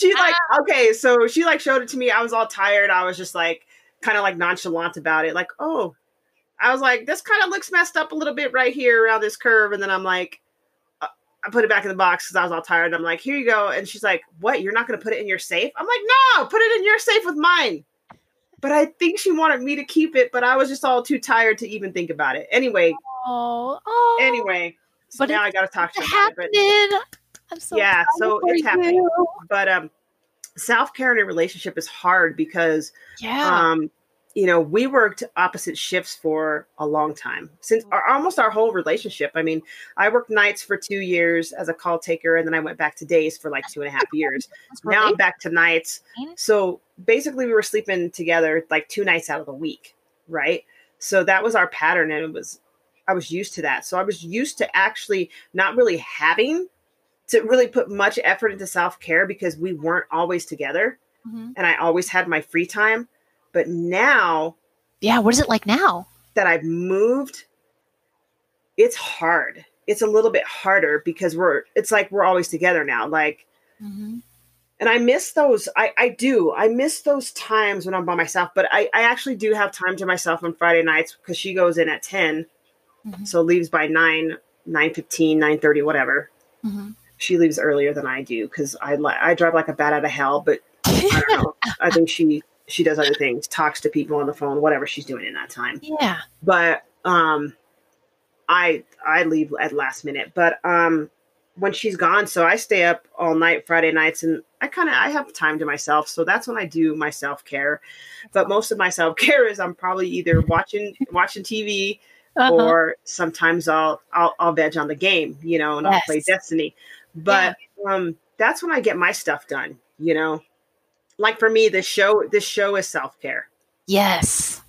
she like okay. So she like showed it to me. I was all tired. I was just like kind of like nonchalant about it. Like oh, I was like this kind of looks messed up a little bit right here around this curve. And then I'm like, uh, I put it back in the box because I was all tired. And I'm like, here you go. And she's like, what? You're not gonna put it in your safe? I'm like, no, put it in your safe with mine. But I think she wanted me to keep it. But I was just all too tired to even think about it. Anyway. Oh, oh. Anyway, so but now I gotta talk to you about it. I'm so yeah, so it's happening. But um, self-care in a relationship is hard because yeah, um, you know, we worked opposite shifts for a long time since our, almost our whole relationship. I mean, I worked nights for two years as a call taker, and then I went back to days for like two and a half years. Now I'm back to nights. So basically, we were sleeping together like two nights out of the week, right? So that was our pattern, and it was. I was used to that. So I was used to actually not really having to really put much effort into self-care because we weren't always together mm-hmm. and I always had my free time. But now. Yeah. What is it like now that I've moved? It's hard. It's a little bit harder because we're, it's like, we're always together now. Like, mm-hmm. and I miss those. I, I do. I miss those times when I'm by myself, but I, I actually do have time to myself on Friday nights because she goes in at ten. Mm-hmm. So leaves by nine, nine fifteen, nine thirty, whatever. Mm-hmm. She leaves earlier than I do because I li- I drive like a bat out of hell. But I don't know. I think she she does other things, talks to people on the phone, whatever she's doing in that time. Yeah. But um, I I leave at last minute. But um, when she's gone, so I stay up all night Friday nights, and I kind of I have time to myself. So that's when I do my self care. But most of my self care is I'm probably either watching watching T V. Uh-huh. Or sometimes I'll, I'll, I'll veg on the game, you know, and yes. I'll play Destiny, but, yeah. um, that's when I get my stuff done, you know, like for me, this show, this show is self-care. Yes.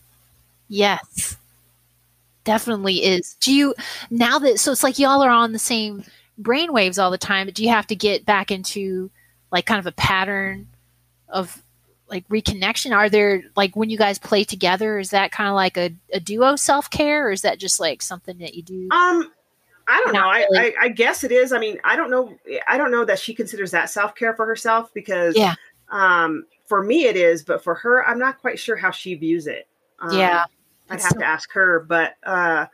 Yes. Definitely is. Do you now that, so it's like y'all are on the same brainwaves all the time, but do you have to get back into like kind of a pattern of like reconnection? Are there like when you guys play together, is that kind of like a, a duo self-care or is that just like something that you do? Um, I don't know. Really? I, I, I guess it is. I mean, I don't know. I don't know that she considers that self-care for herself because yeah. um, for me it is, but for her, I'm not quite sure how she views it. Um, yeah. I'd have so- to ask her, but uh,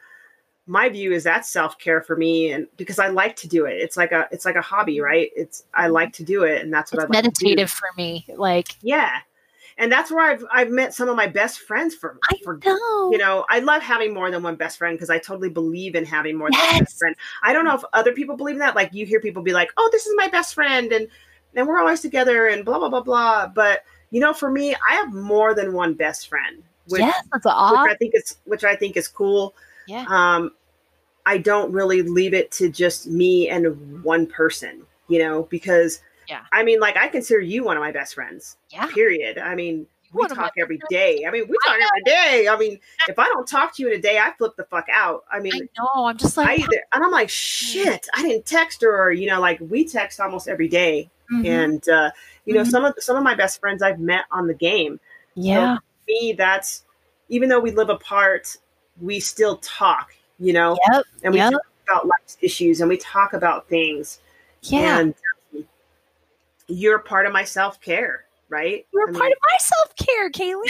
my view is that's self-care for me. And because I like to do it, it's like a, it's like a hobby, right? It's, I like to do it and that's what I like to do. Meditative for me. Like, yeah. And that's where I've I've met some of my best friends from. I for, know. You know, I love having more than one best friend because I totally believe in having more yes. than one best friend. I don't know if other people believe in that. Like you hear people be like, oh, this is my best friend. And and we're always together and blah, blah, blah, blah. But, you know, for me, I have more than one best friend, which, yes, that's awesome. which I think is which I think is cool. Yeah. Um, I don't really leave it to just me and one person, you know, because yeah. I mean, like I consider you one of my best friends. Yeah. Period. I mean, we talk every day. I mean, we talk every day. I mean, if I don't talk to you in a day, I flip the fuck out. I mean, I know. I'm just like, I either, and I'm like, shit, I didn't text her. Or, you know, like we text almost every day. Mm-hmm. And uh, you know, mm-hmm. some of some of my best friends I've met on the game. Yeah. So for me, that's even though we live apart, we still talk. You know, yep. and we yep. talk about life issues and we talk about things. Yeah. And, you're part of my self-care, right? You're I mean, part of my self-care, Kayleen.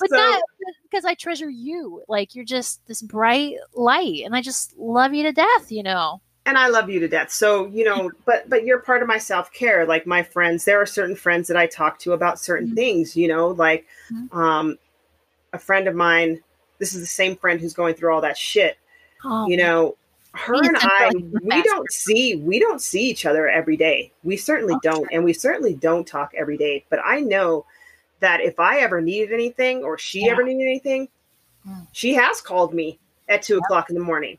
But so, not because I treasure you. Like, you're just this bright light, and I just love you to death, you know? And I love you to death. So, you know, but but you're part of my self-care. Like, my friends, there are certain friends that I talk to about certain mm-hmm. things, you know? Like, mm-hmm. um, a friend of mine, this is the same friend who's going through all that shit, oh, you know? Her and I, we don't see, we don't see each other every day. We certainly don't. And we certainly don't talk every day, but I know that if I ever needed anything or she yeah. ever needed anything, mm. she has called me at two yeah. o'clock in the morning.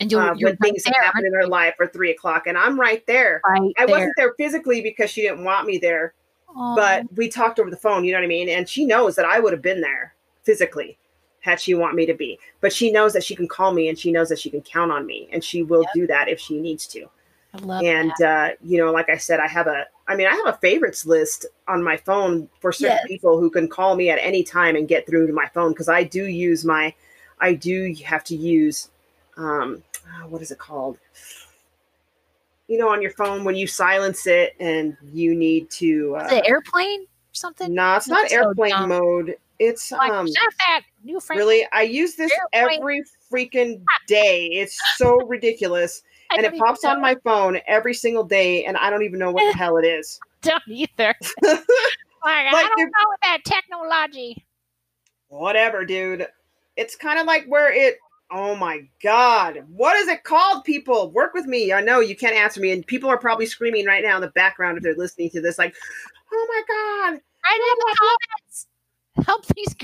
And you're, uh, you're when right things there. happen in her life are three o'clock and I'm right there. Right I there. wasn't there physically because she didn't want me there, Aww. but we talked over the phone, you know what I mean? And she knows that I would have been there physically had she want me to be, but she knows that she can call me and she knows that she can count on me and she will yep. do that if she needs to. I love and, that. uh, you know, like I said, I have a, I mean, I have a favorites list on my phone for certain yes. people who can call me at any time and get through to my phone. Cause I do use my, I do have to use, um, what is it called? You know, on your phone when you silence it and you need to, uh, the airplane or something. No, nah, it's That's not airplane so mode. It's, like, um, not that new friend. Really, I use this airplane. every freaking day. It's so ridiculous. I and it pops on my phone every single day, and I don't even know what the hell it is. I don't either. like, like, I don't know that technology. Whatever, dude. It's kind of like where it, oh my God. What is it called, people? Work with me. I know you can't answer me, and people are probably screaming right now in the background if they're listening to this, like, oh my God. Right in the comments. Help these,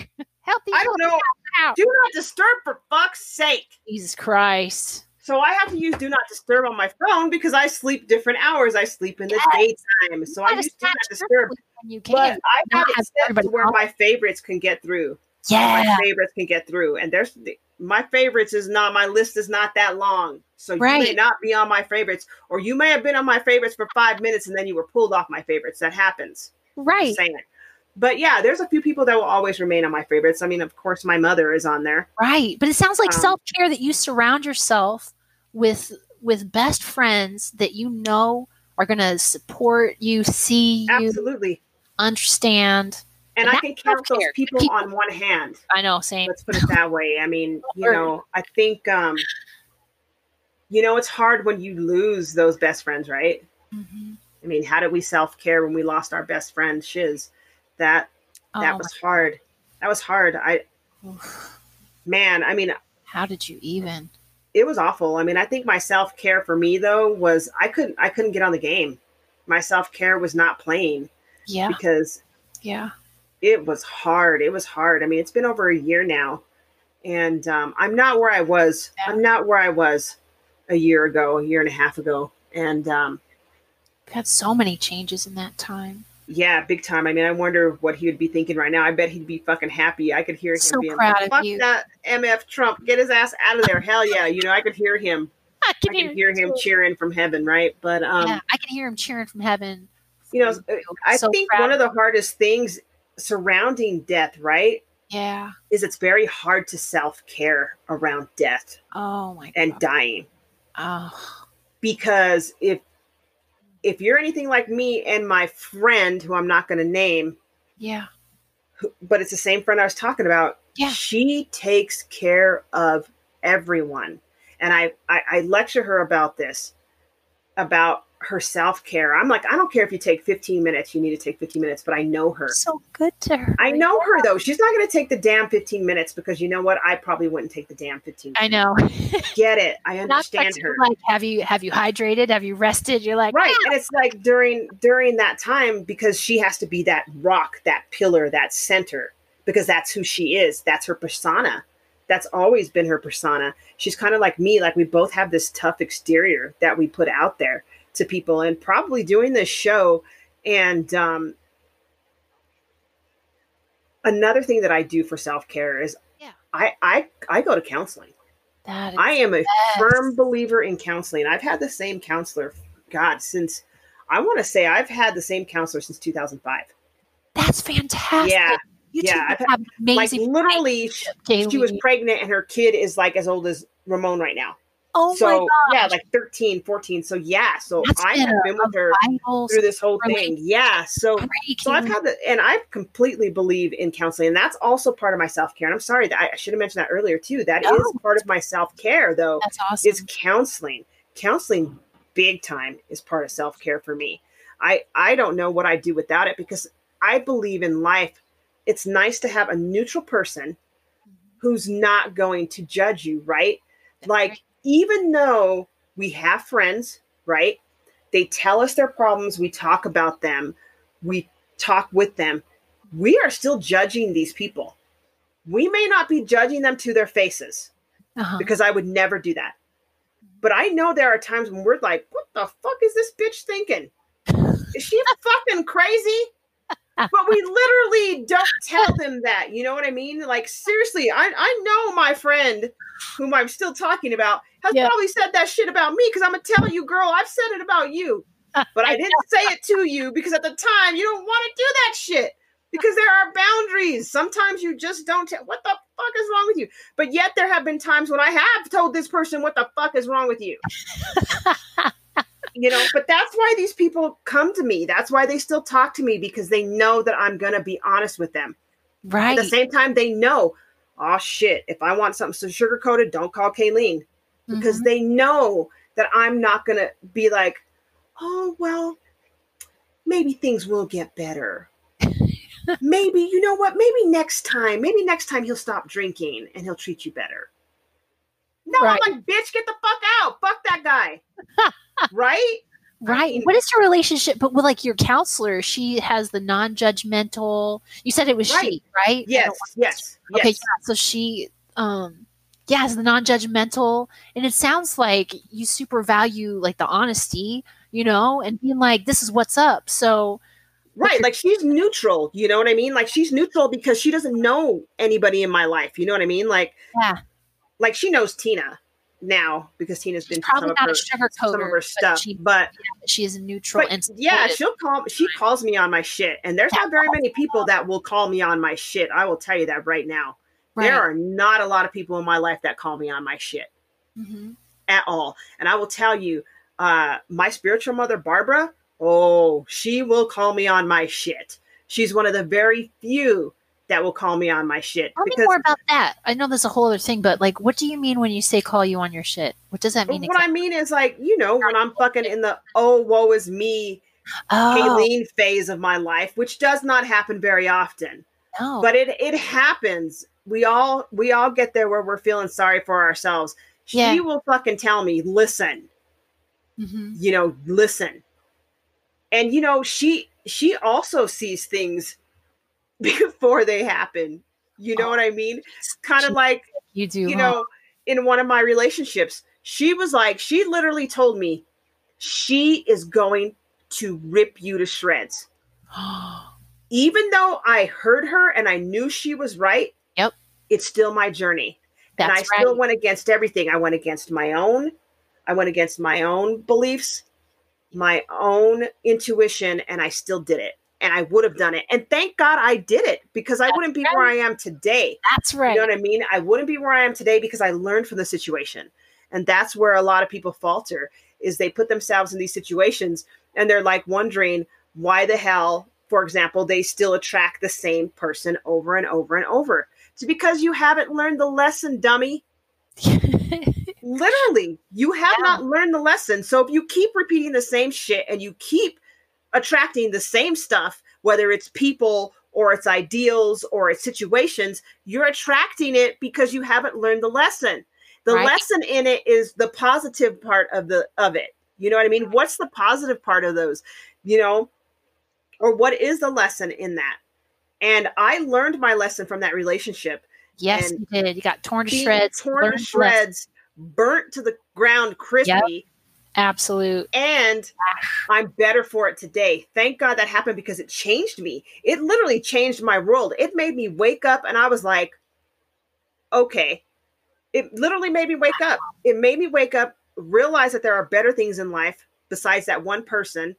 help these. I don't know. Out. Do not disturb, for fuck's sake. Jesus Christ. So I have to use do not disturb on my phone because I sleep different hours. I sleep in the yes. daytime. So I use do not disturb. You can. But I have it set to where my favorites can get through. Yeah. My favorites can get through. And there's my favorites is not, my list is not that long. So right. you may not be on my favorites, or you may have been on my favorites for five minutes and then you were pulled off my favorites. That happens. Right. Saying it. But yeah, there's a few people that will always remain on my favorites. I mean, of course, my mother is on there. Right. But it sounds like um, self-care, that you surround yourself with with best friends that you know are going to support you, see absolutely. you. Absolutely. Understand. And, and I can count those people, people on one hand. I know, same. Let's put it that way. I mean, you know, I think, um, you know, it's hard when you lose those best friends, right? Mm-hmm. I mean, how did we self-care when we lost our best friend, Shiz? That, that oh, was hard. That was hard. I, oof. man, I mean, how did you even, it was awful. I mean, I think my self-care for me though, was I couldn't, I couldn't get on the game. My self-care was not playing. Yeah. Because yeah, it was hard. It was hard. I mean, it's been over a year now and, um, I'm not where I was. Yeah. I'm not where I was a year ago, a year and a half ago. And, um, we've had so many changes in that time. Yeah, big time. I mean, I wonder what he would be thinking right now. I bet he'd be fucking happy. I could hear him so being proud like, fuck of you. that M F Trump. Get his ass out of there. Hell yeah. You know, I could hear him. I could I hear, hear him too. cheering from heaven, right? But um, yeah, I could hear him cheering from heaven. You know, so I think one of the hardest things surrounding death, right? Yeah. Is it's very hard to self-care around death. Oh, my God. And dying. Oh. Because if If you're anything like me and my friend, who I'm not going to name, yeah, who, but it's the same friend I was talking about. Yeah, she takes care of everyone, and I I, I lecture her about this, about her self-care. I'm like, I don't care if you take fifteen minutes. You need to take fifteen minutes, but I know her. So good to her. I know yeah. her though. She's not going to take the damn fifteen minutes because you know what? I probably wouldn't take the damn fifteen minutes. I know. Get it. I understand her. Like, have you, have you hydrated? Have you rested? You're like, right. Yeah. And it's like during, during that time, because she has to be that rock, that pillar, that center, because that's who she is. That's her persona. That's always been her persona. She's kind of like me. Like we both have this tough exterior that we put out there to people, and probably doing this show. And um, another thing that I do for self-care is yeah. I, I, I go to counseling. That is I am a best. firm believer in counseling. I've had the same counselor, God, since I want to say I've had the same counselor since two thousand five. That's fantastic. Yeah. You yeah. I've had, amazing. Like literally she, she was pregnant and her kid is like as old as Ramon right now. Oh so, my God. Yeah, like thirteen, fourteen. So yeah, so That's I have been with her through this whole thing. Yeah. So, so I've had the, and I completely believe in counseling, and that's also part of my self-care. And I'm sorry that I, I should have mentioned that earlier too. That no. is part of my self-care though. That's awesome. Is counseling. Counseling big time is part of self-care for me. I, I don't know what I do without it, because I believe in life. It's nice to have a neutral person who's not going to judge you. Right. That's like, right. Even though we have friends, right? They tell us their problems. We talk about them. We talk with them. We are still judging these people. We may not be judging them to their faces, uh-huh. because I would never do that. But I know there are times when we're like, what the fuck is this bitch thinking? Is she fucking crazy? But we literally don't tell them that. You know what I mean? Like, seriously, I, I know my friend whom I'm still talking about has yeah. probably said that shit about me, because I'm going to tell you, girl, I've said it about you. But I didn't say it to you because at the time you don't want to do that shit, because there are boundaries. Sometimes you just don't tell. What the fuck is wrong with you? But yet there have been times when I have told this person, what the fuck is wrong with you? You know, but that's why these people come to me. That's why they still talk to me, because they know that I'm going to be honest with them. Right. At the same time, they know, oh, shit, if I want something so sugar-coated, don't call Kayleen, because mm-hmm. they know that I'm not going to be like, oh, well, maybe things will get better. Maybe, you know what, maybe next time, maybe next time he'll stop drinking and he'll treat you better. No, right. I'm like, bitch, get the fuck out. Fuck that guy. Right? Right. I mean, what is your relationship? But with like your counselor, she has the non-judgmental. You said it was right. she, right? Yes. Yes. Yes. Okay. Yeah, so she, um, yeah, has the non-judgmental, and it sounds like you super value like the honesty, you know, and being like, this is what's up. So. Right. Like she's neutral. You know what I mean? Like she's neutral because she doesn't know anybody in my life. You know what I mean? Like, yeah. Like she knows Tina now, because Tina's been probably not a sugar coater, some of her stuff, but she, but yeah, she is neutral. And yeah, she'll call. She calls me on my shit, and there's not very many people that will call me on my shit. I will tell you that right now. Right. There are not a lot of people in my life that call me on my shit mm-hmm. at all. And I will tell you, uh, my spiritual mother, Barbara. Oh, she will call me on my shit. She's one of the very few that will call me on my shit. Tell me more about that. I know that's a whole other thing, but like, what do you mean when you say call you on your shit? What does that mean exactly? What I mean is like, you know, when I'm fucking in the, oh, woe is me, oh. Kayleen phase of my life, which does not happen very often, no. but it, it happens. We all, we all get there where we're feeling sorry for ourselves. She yeah. will fucking tell me, listen, mm-hmm. you know, listen. And, you know, she, she also sees things before they happen. You know oh, what I mean? Kind of like, you do, you huh? know, in one of my relationships, she was like, she literally told me she is going to rip you to shreds. Even though I heard her and I knew she was right. Yep. It's still my journey. That's and I right. still went against everything. I went against my own. I went against my own beliefs, my own intuition, and I still did it. And I would have done it. And thank God I did it, because I that's wouldn't be right. where I am today. That's right. You know what I mean? I wouldn't be where I am today because I learned from the situation. And that's where a lot of people falter, is they put themselves in these situations and they're like wondering why the hell, for example, they still attract the same person over and over and over. It's because you haven't learned the lesson, dummy. Literally, you have yeah. not learned the lesson. So if you keep repeating the same shit and you keep attracting the same stuff, whether it's people or it's ideals or it's situations, you're attracting it because you haven't learned the lesson. The right. lesson in it is the positive part of the, of it. You know what I mean? Right. What's the positive part of those, you know, or what is the lesson in that? And I learned my lesson from that relationship. Yes, and you did. You got torn to shreds, torn to shreds, burnt to the ground, crispy. Yep. Absolute. And I'm better for it today. Thank God that happened, because it changed me. It literally changed my world. It made me wake up, and I was like, okay. It literally made me wake up. It made me wake up, realize that there are better things in life besides that one person.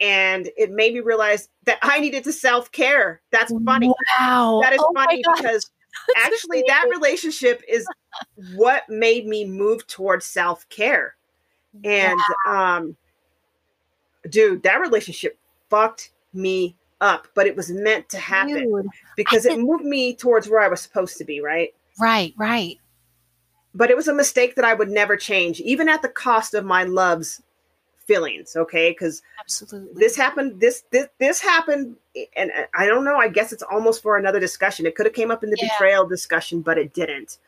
And it made me realize that I needed to self-care. That's funny. Wow. That is oh funny because actually that relationship is what made me move towards self-care. And, yeah. um, dude, that relationship fucked me up, but it was meant to happen dude, because it moved me towards where I was supposed to be. Right. Right. Right. But it was a mistake that I would never change, even at the cost of my love's feelings. Okay. Cause absolutely this happened, this, this, this happened. And I don't know, I guess it's almost for another discussion. It could have came up in the yeah. betrayal discussion, but it didn't.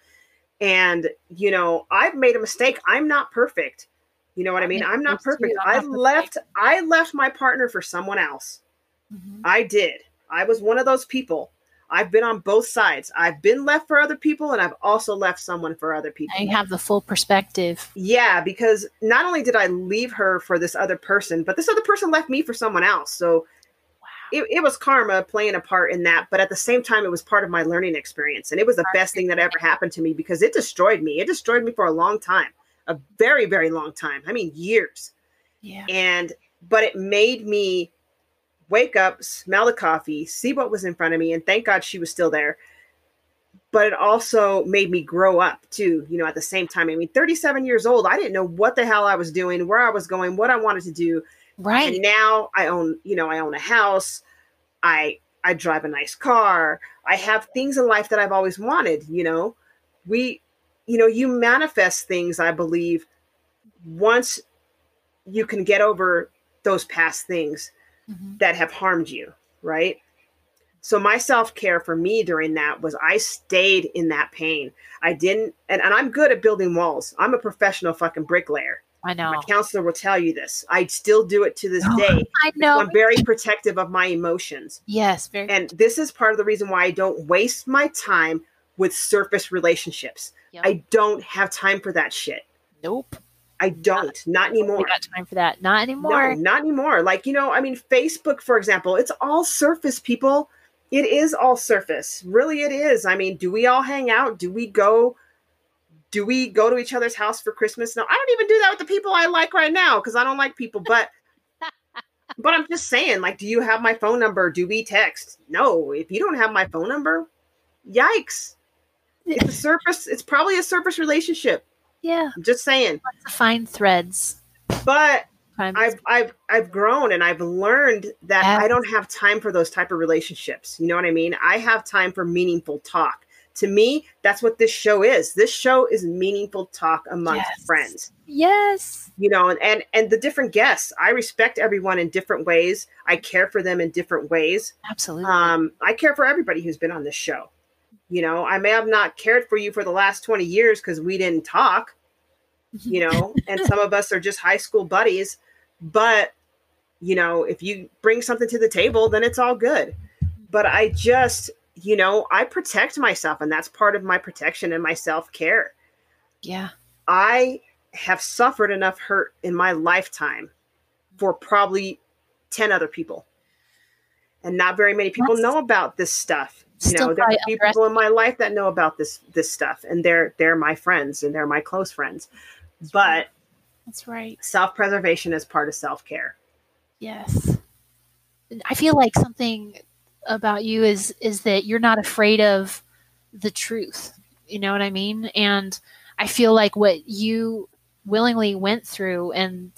And, you know, I've made a mistake. I'm not perfect. You know what I mean? I'm not perfect. I left, I left my partner for someone else. Mm-hmm. I did. I was one of those people. I've been on both sides. I've been left for other people, and I've also left someone for other people. And you have the full perspective. Yeah, because not only did I leave her for this other person, but this other person left me for someone else. So wow. it, it was karma playing a part in that. But at the same time, it was part of my learning experience. And it was the best thing that ever happened to me because it destroyed me. It destroyed me for a long time, a very, very long time. I mean, years. Yeah. And but it made me wake up, smell the coffee, see what was in front of me. And thank God she was still there. But it also made me grow up too, you know, at the same time. I mean, thirty-seven years old, I didn't know what the hell I was doing, where I was going, what I wanted to do. Right. And now I own, you know, I own a house. I, I drive a nice car. I have things in life that I've always wanted. You know, we, you know, you manifest things, I believe, once you can get over those past things mm-hmm. that have harmed you, right? So my self-care for me during that was I stayed in that pain. I didn't, and, and I'm good at building walls. I'm a professional fucking bricklayer. I know. My counselor will tell you this. I still do it to this oh, day. I know. I'm very protective of my emotions. Yes. Very. And this is part of the reason why I don't waste my time with surface relationships. Yep. I don't have time for that shit. Nope. I don't, not, not anymore. We got time for that. Not anymore. No, not anymore. Like, you know, I mean, Facebook, for example, it's all surface, people. It is all surface. Really, it is. I mean, do we all hang out? Do we go, do we go to each other's house for Christmas? No, I don't even do that with the people I like right now because I don't like people. But, but I'm just saying, like, do you have my phone number? Do we text? No. If you don't have my phone number, yikes. It's a surface. It's probably a surface relationship. Yeah. I'm just saying. Fine threads. But I've, I've, I've grown and I've learned that yeah. I don't have time for those type of relationships. You know what I mean? I have time for meaningful talk. To me, that's what this show is. This show is meaningful talk amongst yes. friends. Yes. You know, and, and, and the different guests, I respect everyone in different ways. I care for them in different ways. Absolutely. Um, I care for everybody who's been on this show. You know, I may have not cared for you for the last twenty years because we didn't talk, you know, and some of us are just high school buddies. But, you know, if you bring something to the table, then it's all good. But I just, you know, I protect myself, and that's part of my protection and my self-care. Yeah. I have suffered enough hurt in my lifetime for probably ten other people. And not very many people that's- know about this stuff. You Still know, there are people in my life that know about this this stuff, and they're they're my friends and they're my close friends. That's but right. That's right. Self-preservation is part of self-care. Yes. I feel like something about you is is that you're not afraid of the truth. You know what I mean? And I feel like what you willingly went through and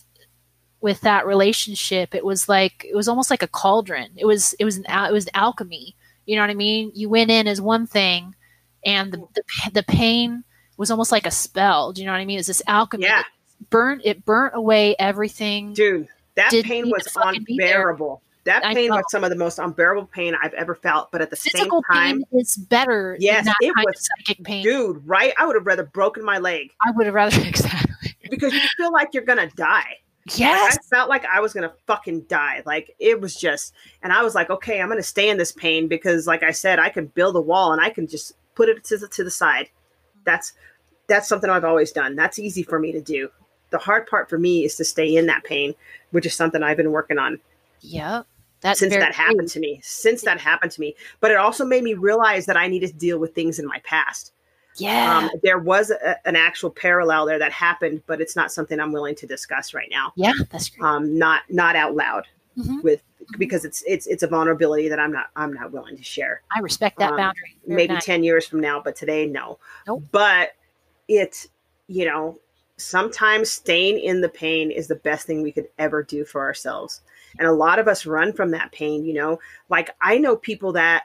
with that relationship, it was like it was almost like a cauldron. It was it was an it was alchemy. You know what I mean? You went in as one thing, and the the, the pain was almost like a spell. Do you know what I mean? It's this alchemy. Yeah. It burnt, it burnt away everything. Dude, that Didn't pain was unbearable. That pain was some of the most unbearable pain I've ever felt. But at the Physical same time. Physical pain is better yes, than that it kind was, of psychic pain. Dude, right? I would have rather broken my leg. I would have rather, exactly. Because you feel like you're going to die. Yes. Like, I felt like I was going to fucking die. Like it was just, and I was like, okay, I'm going to stay in this pain because like I said, I can build a wall and I can just put it to the, to the side. That's, that's something I've always done. That's easy for me to do. The hard part for me is to stay in that pain, which is something I've been working on. Yeah. That's since that happened true. to me, since yeah. that happened to me, but it also made me realize that I needed to deal with things in my past. Yeah, um, there was a, an actual parallel there that happened, but it's not something I'm willing to discuss right now. Yeah, that's true. Um, not not out loud mm-hmm. with mm-hmm. because it's it's it's a vulnerability that I'm not I'm not willing to share. I respect that um, boundary. Very maybe nice. ten years from now, but today, no. Nope. But it, you know, sometimes staying in the pain is the best thing we could ever do for ourselves, and a lot of us run from that pain. You know, like I know people that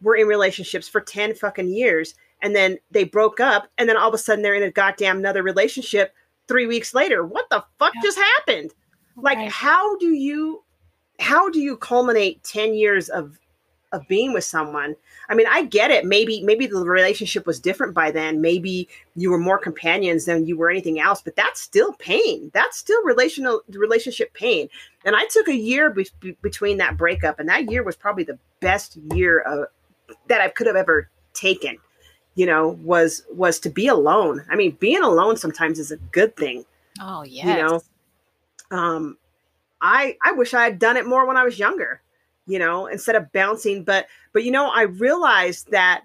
were in relationships for ten fucking years. And then they broke up, and then all of a sudden they're in a goddamn another relationship three weeks later. What the fuck yeah. just happened? Like, right. how do you, how do you culminate ten years of, of being with someone? I mean, I get it. Maybe, maybe the relationship was different by then. Maybe you were more companions than you were anything else, but that's still pain. That's still relational relationship pain. And I took a year be- between that breakup, and that year was probably the best year of, that I could have ever taken, you know, was, was to be alone. I mean, being alone sometimes is a good thing. Oh yeah. You know, um, I, I wish I had done it more when I was younger, you know, instead of bouncing, but, but, you know, I realized that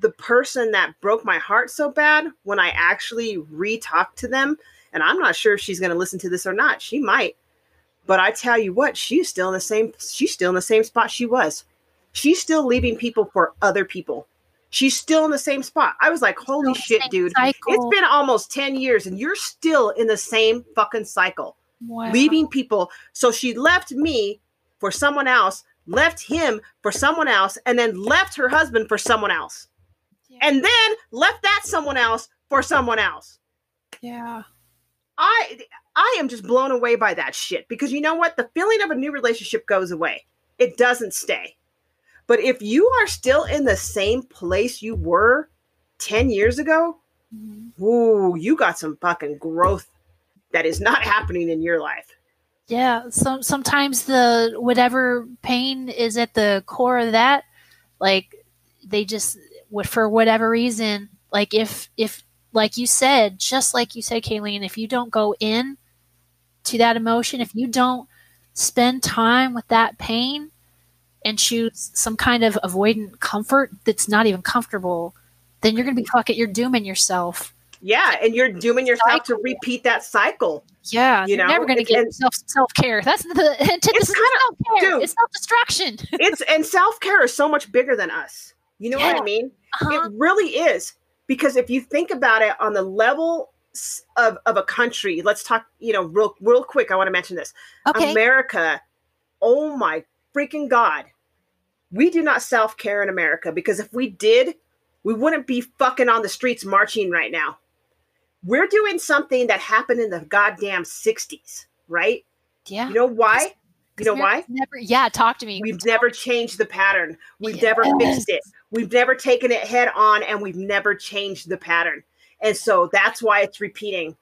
the person that broke my heart so bad, when I actually re-talked to them, and I'm not sure if she's going to listen to this or not, she might, but I tell you what, she's still in the same, she's still in the same spot she was. She's still leaving people for other people. She's still in the same spot. I was like, holy no, shit, dude, cycle. It's been almost ten years and you're still in the same fucking cycle. Wow. Leaving people. So she left me for someone else, left him for someone else, and then left her husband for someone else. Yeah. And then left that someone else for someone else. Yeah. I, I am just blown away by that shit, because you know what? The feeling of a new relationship goes away. It doesn't stay. But if you are still in the same place you were ten years ago, mm-hmm. ooh, you got some fucking growth that is not happening in your life. Yeah. So, sometimes the whatever pain is at the core of that, like they just, for whatever reason, like if, if like you said, just like you said, Kayleen, if you don't go in to that emotion, if you don't spend time with that pain, and choose some kind of avoidant comfort that's not even comfortable, then you're going to be fucking, you're dooming yourself. Yeah. And you're dooming yourself cycle. to repeat that cycle. Yeah. You you're know? never going to get and, self, self-care. That's the antithesis of self-care. Dude, it's self-destruction. It's, and self-care is so much bigger than us. You know yeah. what I mean? Uh-huh. It really is. Because if you think about it on the level of, of a country, let's talk, you know, real, real quick. I want to mention this. Okay. America. Oh my freaking God. We do not self-care in America, because if we did, we wouldn't be fucking on the streets marching right now. We're doing something that happened in the goddamn sixties, right? Yeah. You know why? You know why? Never, yeah, talk to me. We've never changed the pattern. We've yes. never fixed it. We've never taken it head on, and we've never changed the pattern. And so that's why it's repeating.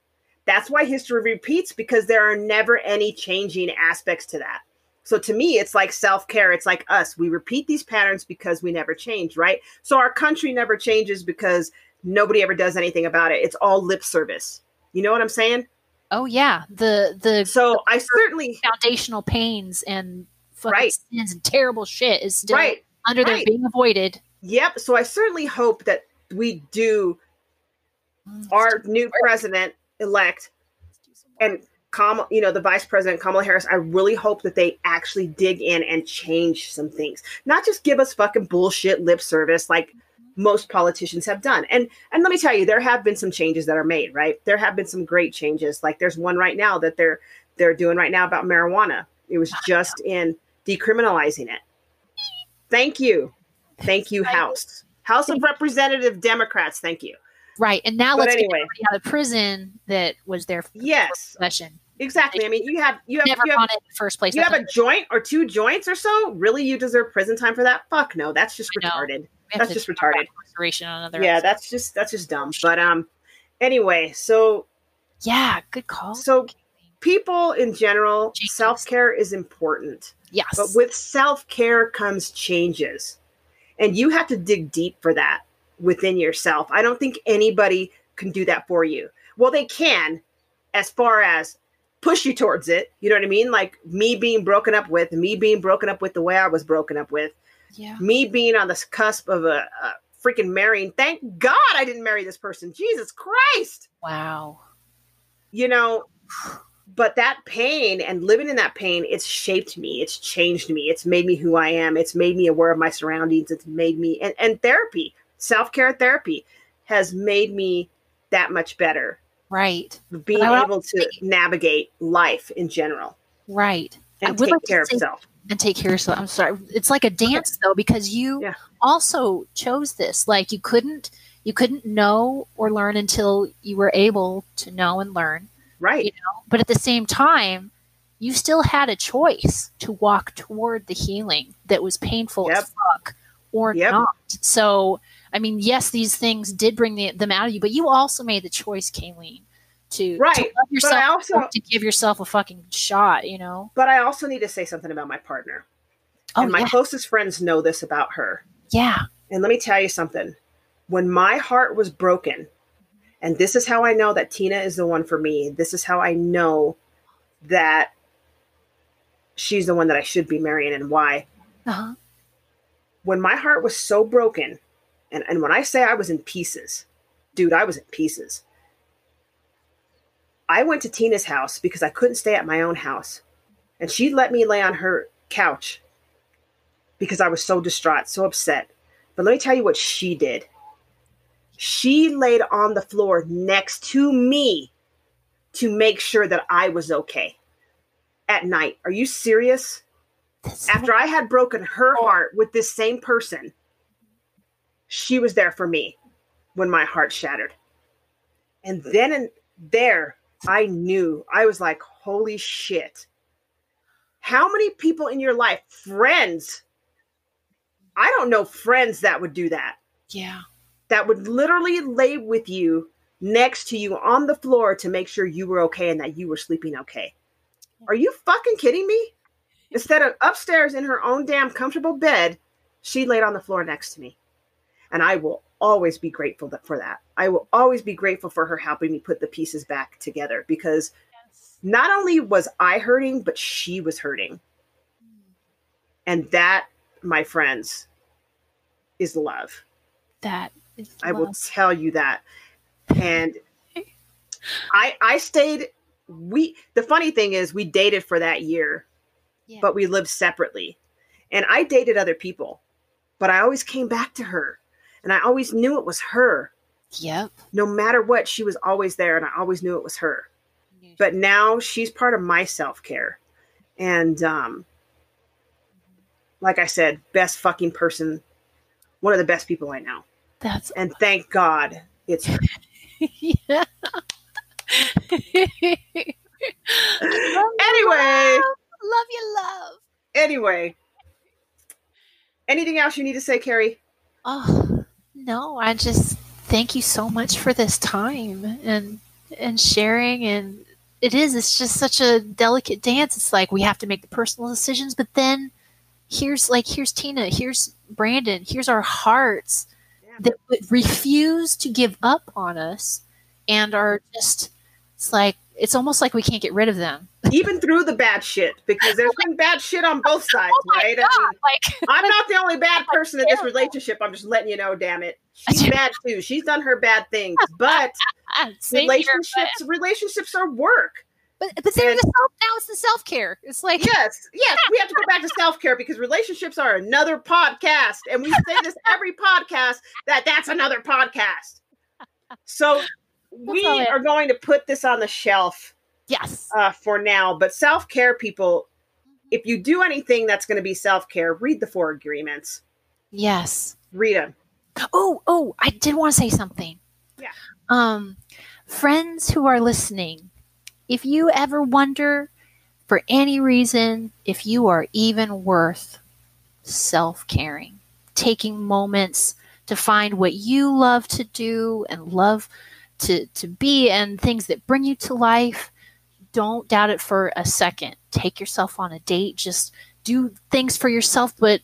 That's why history repeats, because there are never any changing aspects to that. So to me, it's like self-care. It's like us. We repeat these patterns because we never change, right? So our country never changes because nobody ever does anything about it. It's all lip service. You know what I'm saying? Oh yeah. The the so the, I certainly foundational pains and fucking right. sins and terrible shit is still right. under right. there being avoided. Yep. So I certainly hope that we do mm, our new work. president elect and Kamala, you know, the vice president, Kamala Harris, I really hope that they actually dig in and change some things, not just give us fucking bullshit lip service like most politicians have done. And and let me tell you, there have been some changes that are made, right? There have been some great changes. Like there's one right now that they're they're doing right now about marijuana. It was just in decriminalizing it. Thank you. Thank you, House. House of Representative Democrats. Thank you. Right. And now but let's anyway. get everybody out of prison that was there for yes. possession. Exactly. I mean, you have you have, Never you have, it in the first place. You have a joint or two joints or so. Really, you deserve prison time for that? Fuck no. That's just retarded. That's just retarded. On yeah, episode. that's just that's just dumb. But um, anyway, so yeah, good call. So people in general, changes. self-care is important. Yes, but with self-care comes changes, and you have to dig deep for that within yourself. I don't think anybody can do that for you. Well, they can, as far as push you towards it. You know what I mean? Like me being broken up with, me being broken up with the way I was broken up with, yeah. me being on the cusp of a, a freaking marrying. Thank God I didn't marry this person. Jesus Christ. Wow. You know, but that pain and living in that pain, it's shaped me. It's changed me. It's made me who I am. It's made me aware of my surroundings. It's made me, and, and therapy, self-care therapy has made me that much better. Right. Being able to think, navigate life in general. Right. And I would take like care of self. And take care of self. I'm sorry. It's like a dance though, because you yeah. also chose this. Like you couldn't, you couldn't know or learn until you were able to know and learn. Right. You know? But at the same time, you still had a choice to walk toward the healing that was painful yep. as fuck or yep. not. So I mean, yes, these things did bring the, them out of you, but you also made the choice, Kayleen, to, right. to love yourself, but I also, to give yourself a fucking shot, you know? But I also need to say something about my partner. Oh, and my yeah. closest friends know this about her. Yeah. And let me tell you something. When my heart was broken, and this is how I know that Tina is the one for me. This is how I know that she's the one that I should be marrying and why. Uh-huh. When my heart was so broken, and, and when I say I was in pieces, dude, I was in pieces. I went to Tina's house because I couldn't stay at my own house. And she let me lay on her couch because I was so distraught, so upset. But let me tell you what she did. She laid on the floor next to me to make sure that I was okay at night. Are you serious? After I had broken her heart with this same person, she was there for me when my heart shattered. And then and there, I knew. I was like, holy shit. How many people in your life, friends, I don't know friends that would do that. Yeah. That would literally lay with you, next to you, on the floor to make sure you were okay and that you were sleeping okay. Are you fucking kidding me? Instead of upstairs in her own damn comfortable bed, she laid on the floor next to me. And I will always be grateful for that. I will always be grateful for her helping me put the pieces back together, because yes, not only was I hurting, but she was hurting. And that, my friends, is love. That is love. I will tell you that. And I I stayed, we, the funny thing is we dated for that year. Yeah. But we lived separately, and I dated other people, but I always came back to her, and I always knew it was her. Yep. No matter what, she was always there, and I always knew it was her. Yeah. But now she's part of my self-care. And, um, like I said, best fucking person, one of the best people I know. That's and thank God it's her. Yeah. Anyway. Love you, love. Anyway, anything else you need to say, Carrie? Oh, no. I just thank you so much for this time and and sharing. And it is. It's just such a delicate dance. It's like we have to make the personal decisions. But then here's like here's Tina. Here's Brandon. Here's our hearts yeah. that would refuse to give up on us and are just it's like. It's almost like we can't get rid of them. Even through the bad shit, because there's been bad shit on both sides, oh right? God, I mean, like, I'm not the only bad person in this relationship. I'm just letting you know, damn it. She's bad too. She's done her bad things. But relationships here, but... relationships are work. But but then the self, now it's the self-care. It's like Yes, yes, we have to go back to self-care, because relationships are another podcast. And we say this every podcast, that that's another podcast. So we are going to put this on the shelf. Yes. Uh, for now. But self-care, people, if you do anything that's going to be self-care, read the Four Agreements. Yes. Read them. Oh, oh, I did want to say something. Yeah. Um, friends who are listening, if you ever wonder for any reason if you are even worth self-caring, taking moments to find what you love to do and love to, to be and things that bring you to life, don't doubt it for a second. Take yourself on a date. Just do things for yourself. But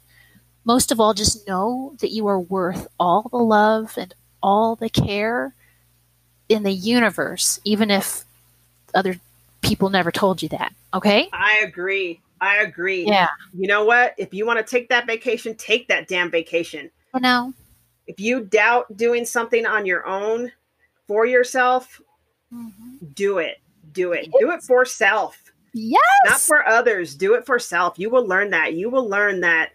most of all, just know that you are worth all the love and all the care in the universe, even if other people never told you that. Okay? I agree. I agree. Yeah. You know what? If you want to take that vacation, take that damn vacation. For now. If you doubt doing something on your own, for yourself, mm-hmm. do it. Do it. Yes. Do it for self. Yes. Not for others. Do it for self. You will learn that. You will learn that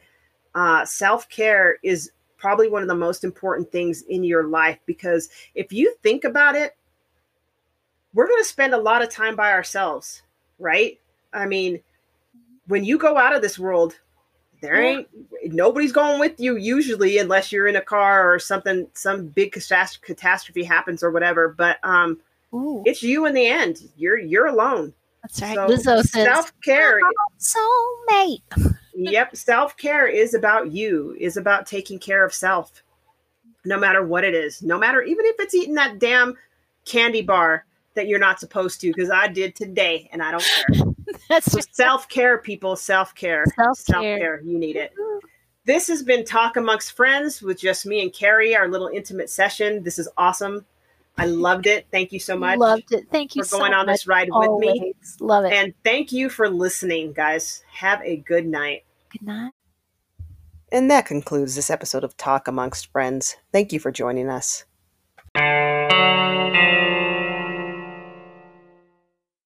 uh, self-care is probably one of the most important things in your life, because if you think about it, we're going to spend a lot of time by ourselves, right? I mean, when you go out of this world, there ain't nobody's going with you usually, unless you're in a car or something, some big catastrophe happens or whatever. But um, Ooh. It's you in the end. You're you're alone. That's right. So Lizzo says self-care, soulmate. Yep, self-care is about you. Is about taking care of self, no matter what it is. No matter even if it's eating that damn candy bar that you're not supposed to, because I did today, and I don't care. That's so self-care, people. Self-care. Self-care. Self-care. You need it. This has been Talk Amongst Friends with just me and Carrie, our little intimate session. This is awesome. I loved it. Thank you so much. Loved it. Thank you for going so on much. This ride with Always. Me. Love it. And thank you for listening, guys. Have a good night. Good night. And that concludes this episode of Talk Amongst Friends. Thank you for joining us.